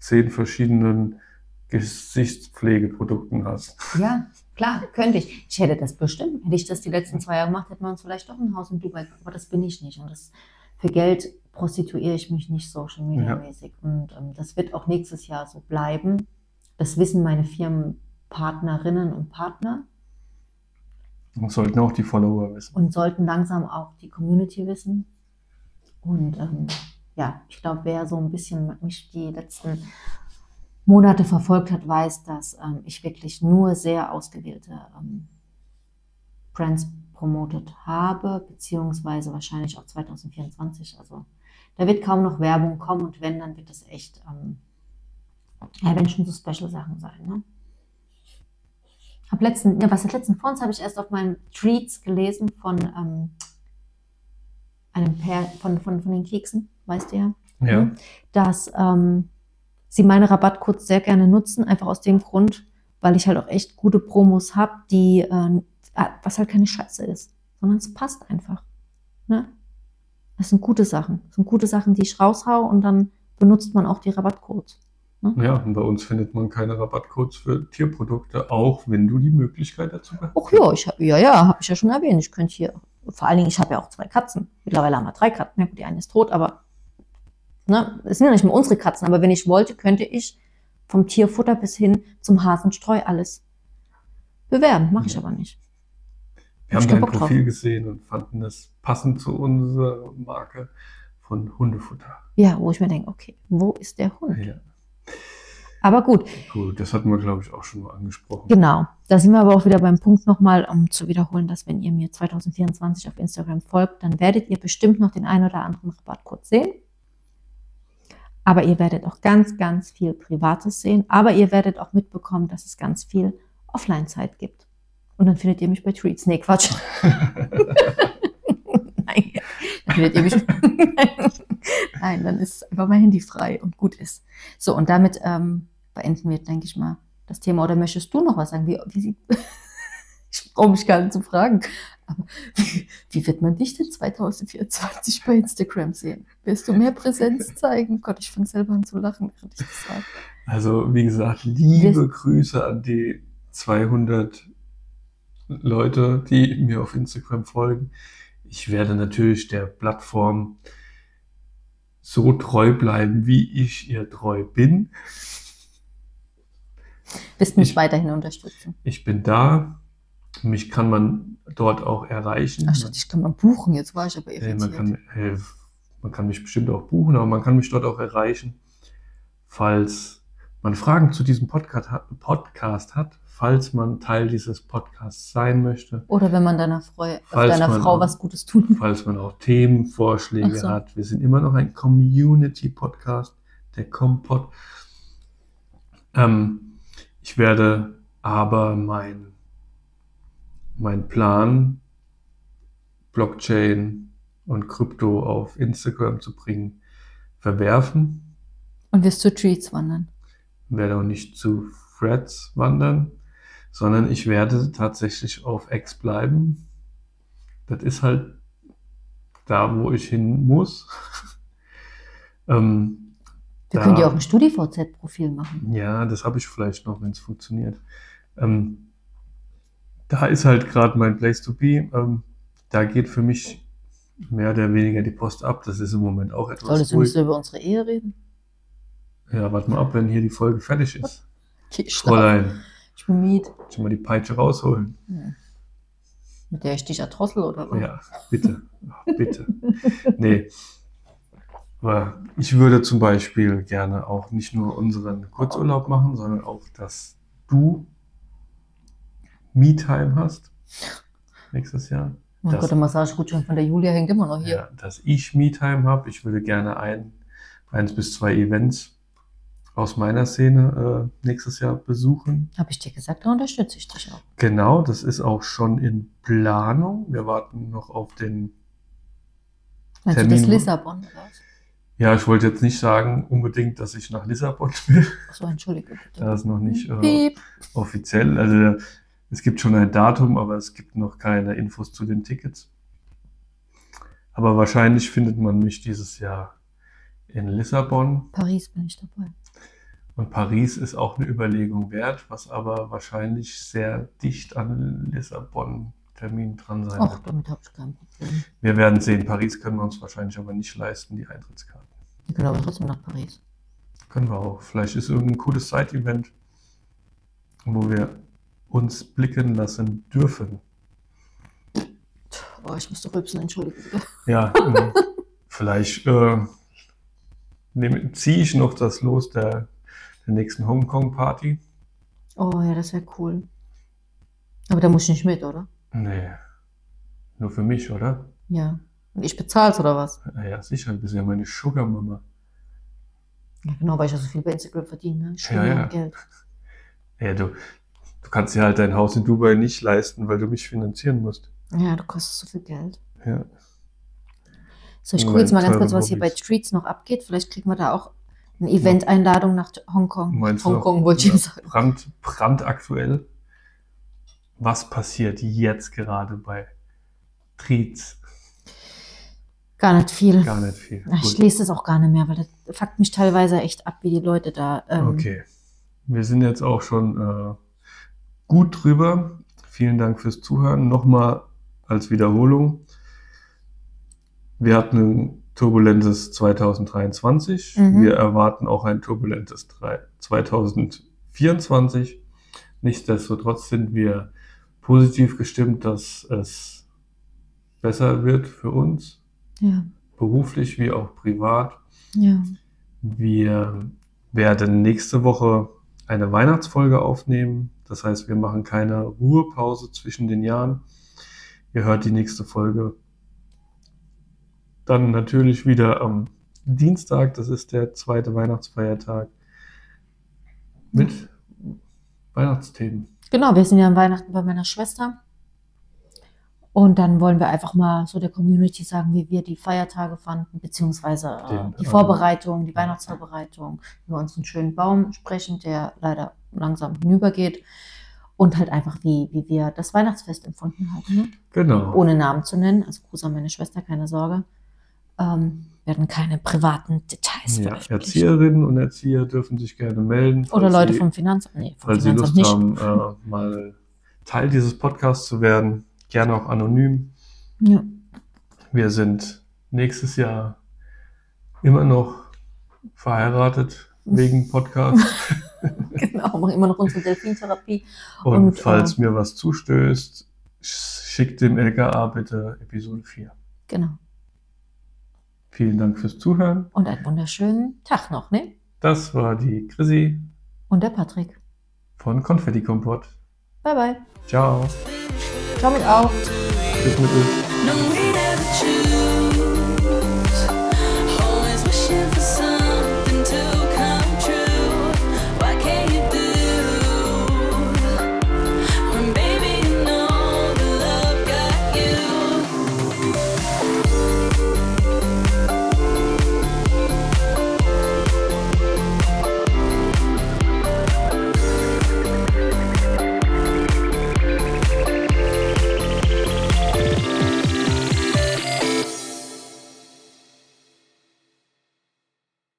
10 verschiedenen Gesichtspflegeprodukten hast. Ja, klar, könnte ich. Ich hätte das bestimmt. Hätte ich das die letzten 2 Jahre gemacht, hätten wir uns vielleicht doch ein Haus in Dubai. Aber das bin ich nicht. Und das, für Geld prostituiere ich mich nicht Social Media mäßig. Ja. Und das wird auch nächstes Jahr so bleiben. Das wissen meine Firmenpartnerinnen und Partner. Und sollten auch die Follower wissen. Und sollten langsam auch die Community wissen. Und ja, ich glaube, wer so ein bisschen mich die letzten Monate verfolgt hat, weiß, dass ich wirklich nur sehr ausgewählte Brands promotet habe, beziehungsweise wahrscheinlich auch 2024. Also da wird kaum noch Werbung kommen und wenn, dann wird das echt, ja, werden schon so Special-Sachen sein, ne? Vor uns habe ich erst auf meinen Treats gelesen von einem Pair von den Keksen, weißt du ja, ja. Dass sie meine Rabattcodes sehr gerne nutzen, einfach aus dem Grund, weil ich halt auch echt gute Promos habe, die, was halt keine Scheiße ist, sondern es passt einfach. Ne? Das sind gute Sachen. Das sind gute Sachen, die ich raushau und dann benutzt man auch die Rabattcodes. Ne? Ja, und bei uns findet man keine Rabattcodes für Tierprodukte, auch wenn du die Möglichkeit dazu hast. Ach ja, habe ich ja schon erwähnt. Ich könnte hier, vor allen Dingen, ich habe ja auch 2 Katzen. Mittlerweile haben wir 3 Katzen. Ja, die eine ist tot, aber es sind ja nicht mehr unsere Katzen. Aber wenn ich wollte, könnte ich vom Tierfutter bis hin zum Hasenstreu alles bewerben. Mache ich aber nicht. Wir haben dein Profil gesehen und fanden das passend zu unserer Marke von Hundefutter. Ja, wo ich mir denke, okay, wo ist der Hund? Ja. Aber gut, das hatten wir, glaube ich, auch schon mal angesprochen. Genau, da sind wir aber auch wieder beim Punkt nochmal, um zu wiederholen, dass wenn ihr mir 2024 auf Instagram folgt, dann werdet ihr bestimmt noch den einen oder anderen Rabattcode sehen. Aber ihr werdet auch ganz, ganz viel Privates sehen. Aber ihr werdet auch mitbekommen, dass es ganz viel Offline-Zeit gibt. Und dann findet ihr mich bei Treats. Nee, Quatsch. Nein, dann findet ihr mich Nein, dann ist einfach mein Handy frei und gut ist. So, und damit beenden wir, denke ich mal, das Thema. Oder möchtest du noch was sagen? Ich brauche mich gar nicht zu fragen. Aber wie wird man dich denn 2024 bei Instagram sehen? Wirst du mehr Präsenz zeigen? Gott, ich fange selber an zu lachen, während ich das sage. Also, wie gesagt, liebe Grüße an die 200 Leute, die mir auf Instagram folgen. Ich werde natürlich der Plattform so treu bleiben, wie ich ihr treu bin. Wirst mich weiterhin unterstützen. Ich bin da. Mich kann man dort auch erreichen. Ach, ich kann man buchen. Jetzt war ich aber irritiert. Man kann mich bestimmt auch buchen, aber man kann mich dort auch erreichen, falls man Fragen zu diesem Podcast hat, falls man Teil dieses Podcasts sein möchte. Oder wenn man deiner Frau was Gutes tut. Falls man auch Themenvorschläge hat. Wir sind immer noch ein Community-Podcast, der Kompott. Ich werde aber mein Plan, Blockchain und Krypto auf Instagram zu bringen, verwerfen. Und wirst zu Treats wandern? Werde auch nicht zu Threads wandern. sondern ich werde tatsächlich auf Ex bleiben. Das ist halt da, wo ich hin muss. Da könnt ihr auch ein StudiVZ-Profil machen. Ja, das habe ich vielleicht noch, wenn es funktioniert. Da ist halt gerade mein Place to be. Da geht für mich mehr oder weniger die Post ab. Das ist im Moment auch etwas ruhig. Solltest du über unsere Ehe reden? Ja, warte mal ab, wenn hier die Folge fertig ist. Fräulein. Ich bin mied. Kannst du mal die Peitsche rausholen? Ja. Mit der ich dich erdrossel oder was? Ja, bitte. Bitte. Nee. Aber ich würde zum Beispiel gerne auch nicht nur unseren Kurzurlaub machen, sondern auch, dass du Me-Time hast nächstes Jahr. Mein Gott, der Massagegutschein von der Julia hängt immer noch hier. Ja, dass ich Me-Time habe. Ich würde gerne 1 bis 2 Events aus meiner Szene nächstes Jahr besuchen. Habe ich dir gesagt, da unterstütze ich dich auch. Genau, das ist auch schon in Planung. Wir warten noch auf den Termin. Also das Lissabon oder was? Ja, ich wollte jetzt nicht sagen unbedingt, dass ich nach Lissabon will. Achso, entschuldige bitte. Das ist noch nicht offiziell. Also es gibt schon ein Datum, aber es gibt noch keine Infos zu den Tickets. Aber wahrscheinlich findet man mich dieses Jahr in Lissabon. Paris bin ich dabei. Und Paris ist auch eine Überlegung wert, was aber wahrscheinlich sehr dicht an Lissabon-Termin dran sein wird. Ach, damit habe ich kein Problem. Wir werden sehen. Paris können wir uns wahrscheinlich aber nicht leisten, die Eintrittskarten. Wir können aber trotzdem nach Paris. Können wir auch. Vielleicht ist irgendein cooles Side-Event, wo wir uns blicken lassen dürfen. Oh, ich musste rülpsen, entschuldige. Ja, vielleicht ziehe ich noch das Los der nächsten Hongkong-Party. Oh ja, das wäre cool. Aber da muss ich nicht mit, oder? Nee. Nur für mich, oder? Ja. Und ich bezahl's, oder was? Ja, sicher. Du bist ja meine Sugar-Mama. Ja, genau, weil ich ja so viel bei Instagram verdiene. Ne? Ich verdiene ja Geld. Ja, du kannst dir halt dein Haus in Dubai nicht leisten, weil du mich finanzieren musst. Ja, du kostest so viel Geld. Ja. So, ich gucke jetzt mal ganz kurz, was hier bei Threads noch abgeht. Vielleicht kriegen wir da auch eine Event-Einladung nach Hongkong. Hongkong wollte ich sagen. Brandaktuell. Was passiert jetzt gerade bei Threads? Gar nicht viel. Gar nicht viel. Ach, ich lese das auch gar nicht mehr, weil das fuckt mich teilweise echt ab, wie die Leute da. Okay. Wir sind jetzt auch schon gut drüber. Vielen Dank fürs Zuhören. Nochmal als Wiederholung. Wir hatten ein turbulentes 2023. Mhm. Wir erwarten auch ein turbulentes 2024. Nichtsdestotrotz sind wir positiv gestimmt, dass es besser wird für uns. Ja. Beruflich wie auch privat. Ja. Wir werden nächste Woche eine Weihnachtsfolge aufnehmen. Das heißt, wir machen keine Ruhepause zwischen den Jahren. Ihr hört die nächste Folge dann natürlich wieder am Dienstag, das ist der zweite Weihnachtsfeiertag, mit Weihnachtsthemen. Genau, wir sind ja an Weihnachten bei meiner Schwester. Und dann wollen wir einfach mal so der Community sagen, wie wir die Feiertage fanden, beziehungsweise die Vorbereitung, die Weihnachtsvorbereitung. Über uns einen schönen Baum sprechen, der leider langsam hinübergeht. Und halt einfach, wie wir das Weihnachtsfest empfunden haben. Ne? Genau. Ohne Namen zu nennen. Also Gruß an meine Schwester, keine Sorge. Werden keine privaten Details veröffentlichen. Erzieherinnen und Erzieher dürfen sich gerne melden. Oder Leute vom Finanzamt. Nee, falls Sie Lust haben, mal Teil dieses Podcasts zu werden. Gerne auch anonym. Ja. Wir sind nächstes Jahr immer noch verheiratet wegen Podcast. Genau, machen immer noch unsere Delfintherapie. Und falls mir was zustößt, schickt dem LKA bitte Episode 4. Genau. Vielen Dank fürs Zuhören. Und einen wunderschönen Tag noch, ne? Das war die Chrissy. Und der Patrick. Von Konfetti-Kompott. Bye, bye. Ciao. Ciao mit auch. Tschüss mit euch.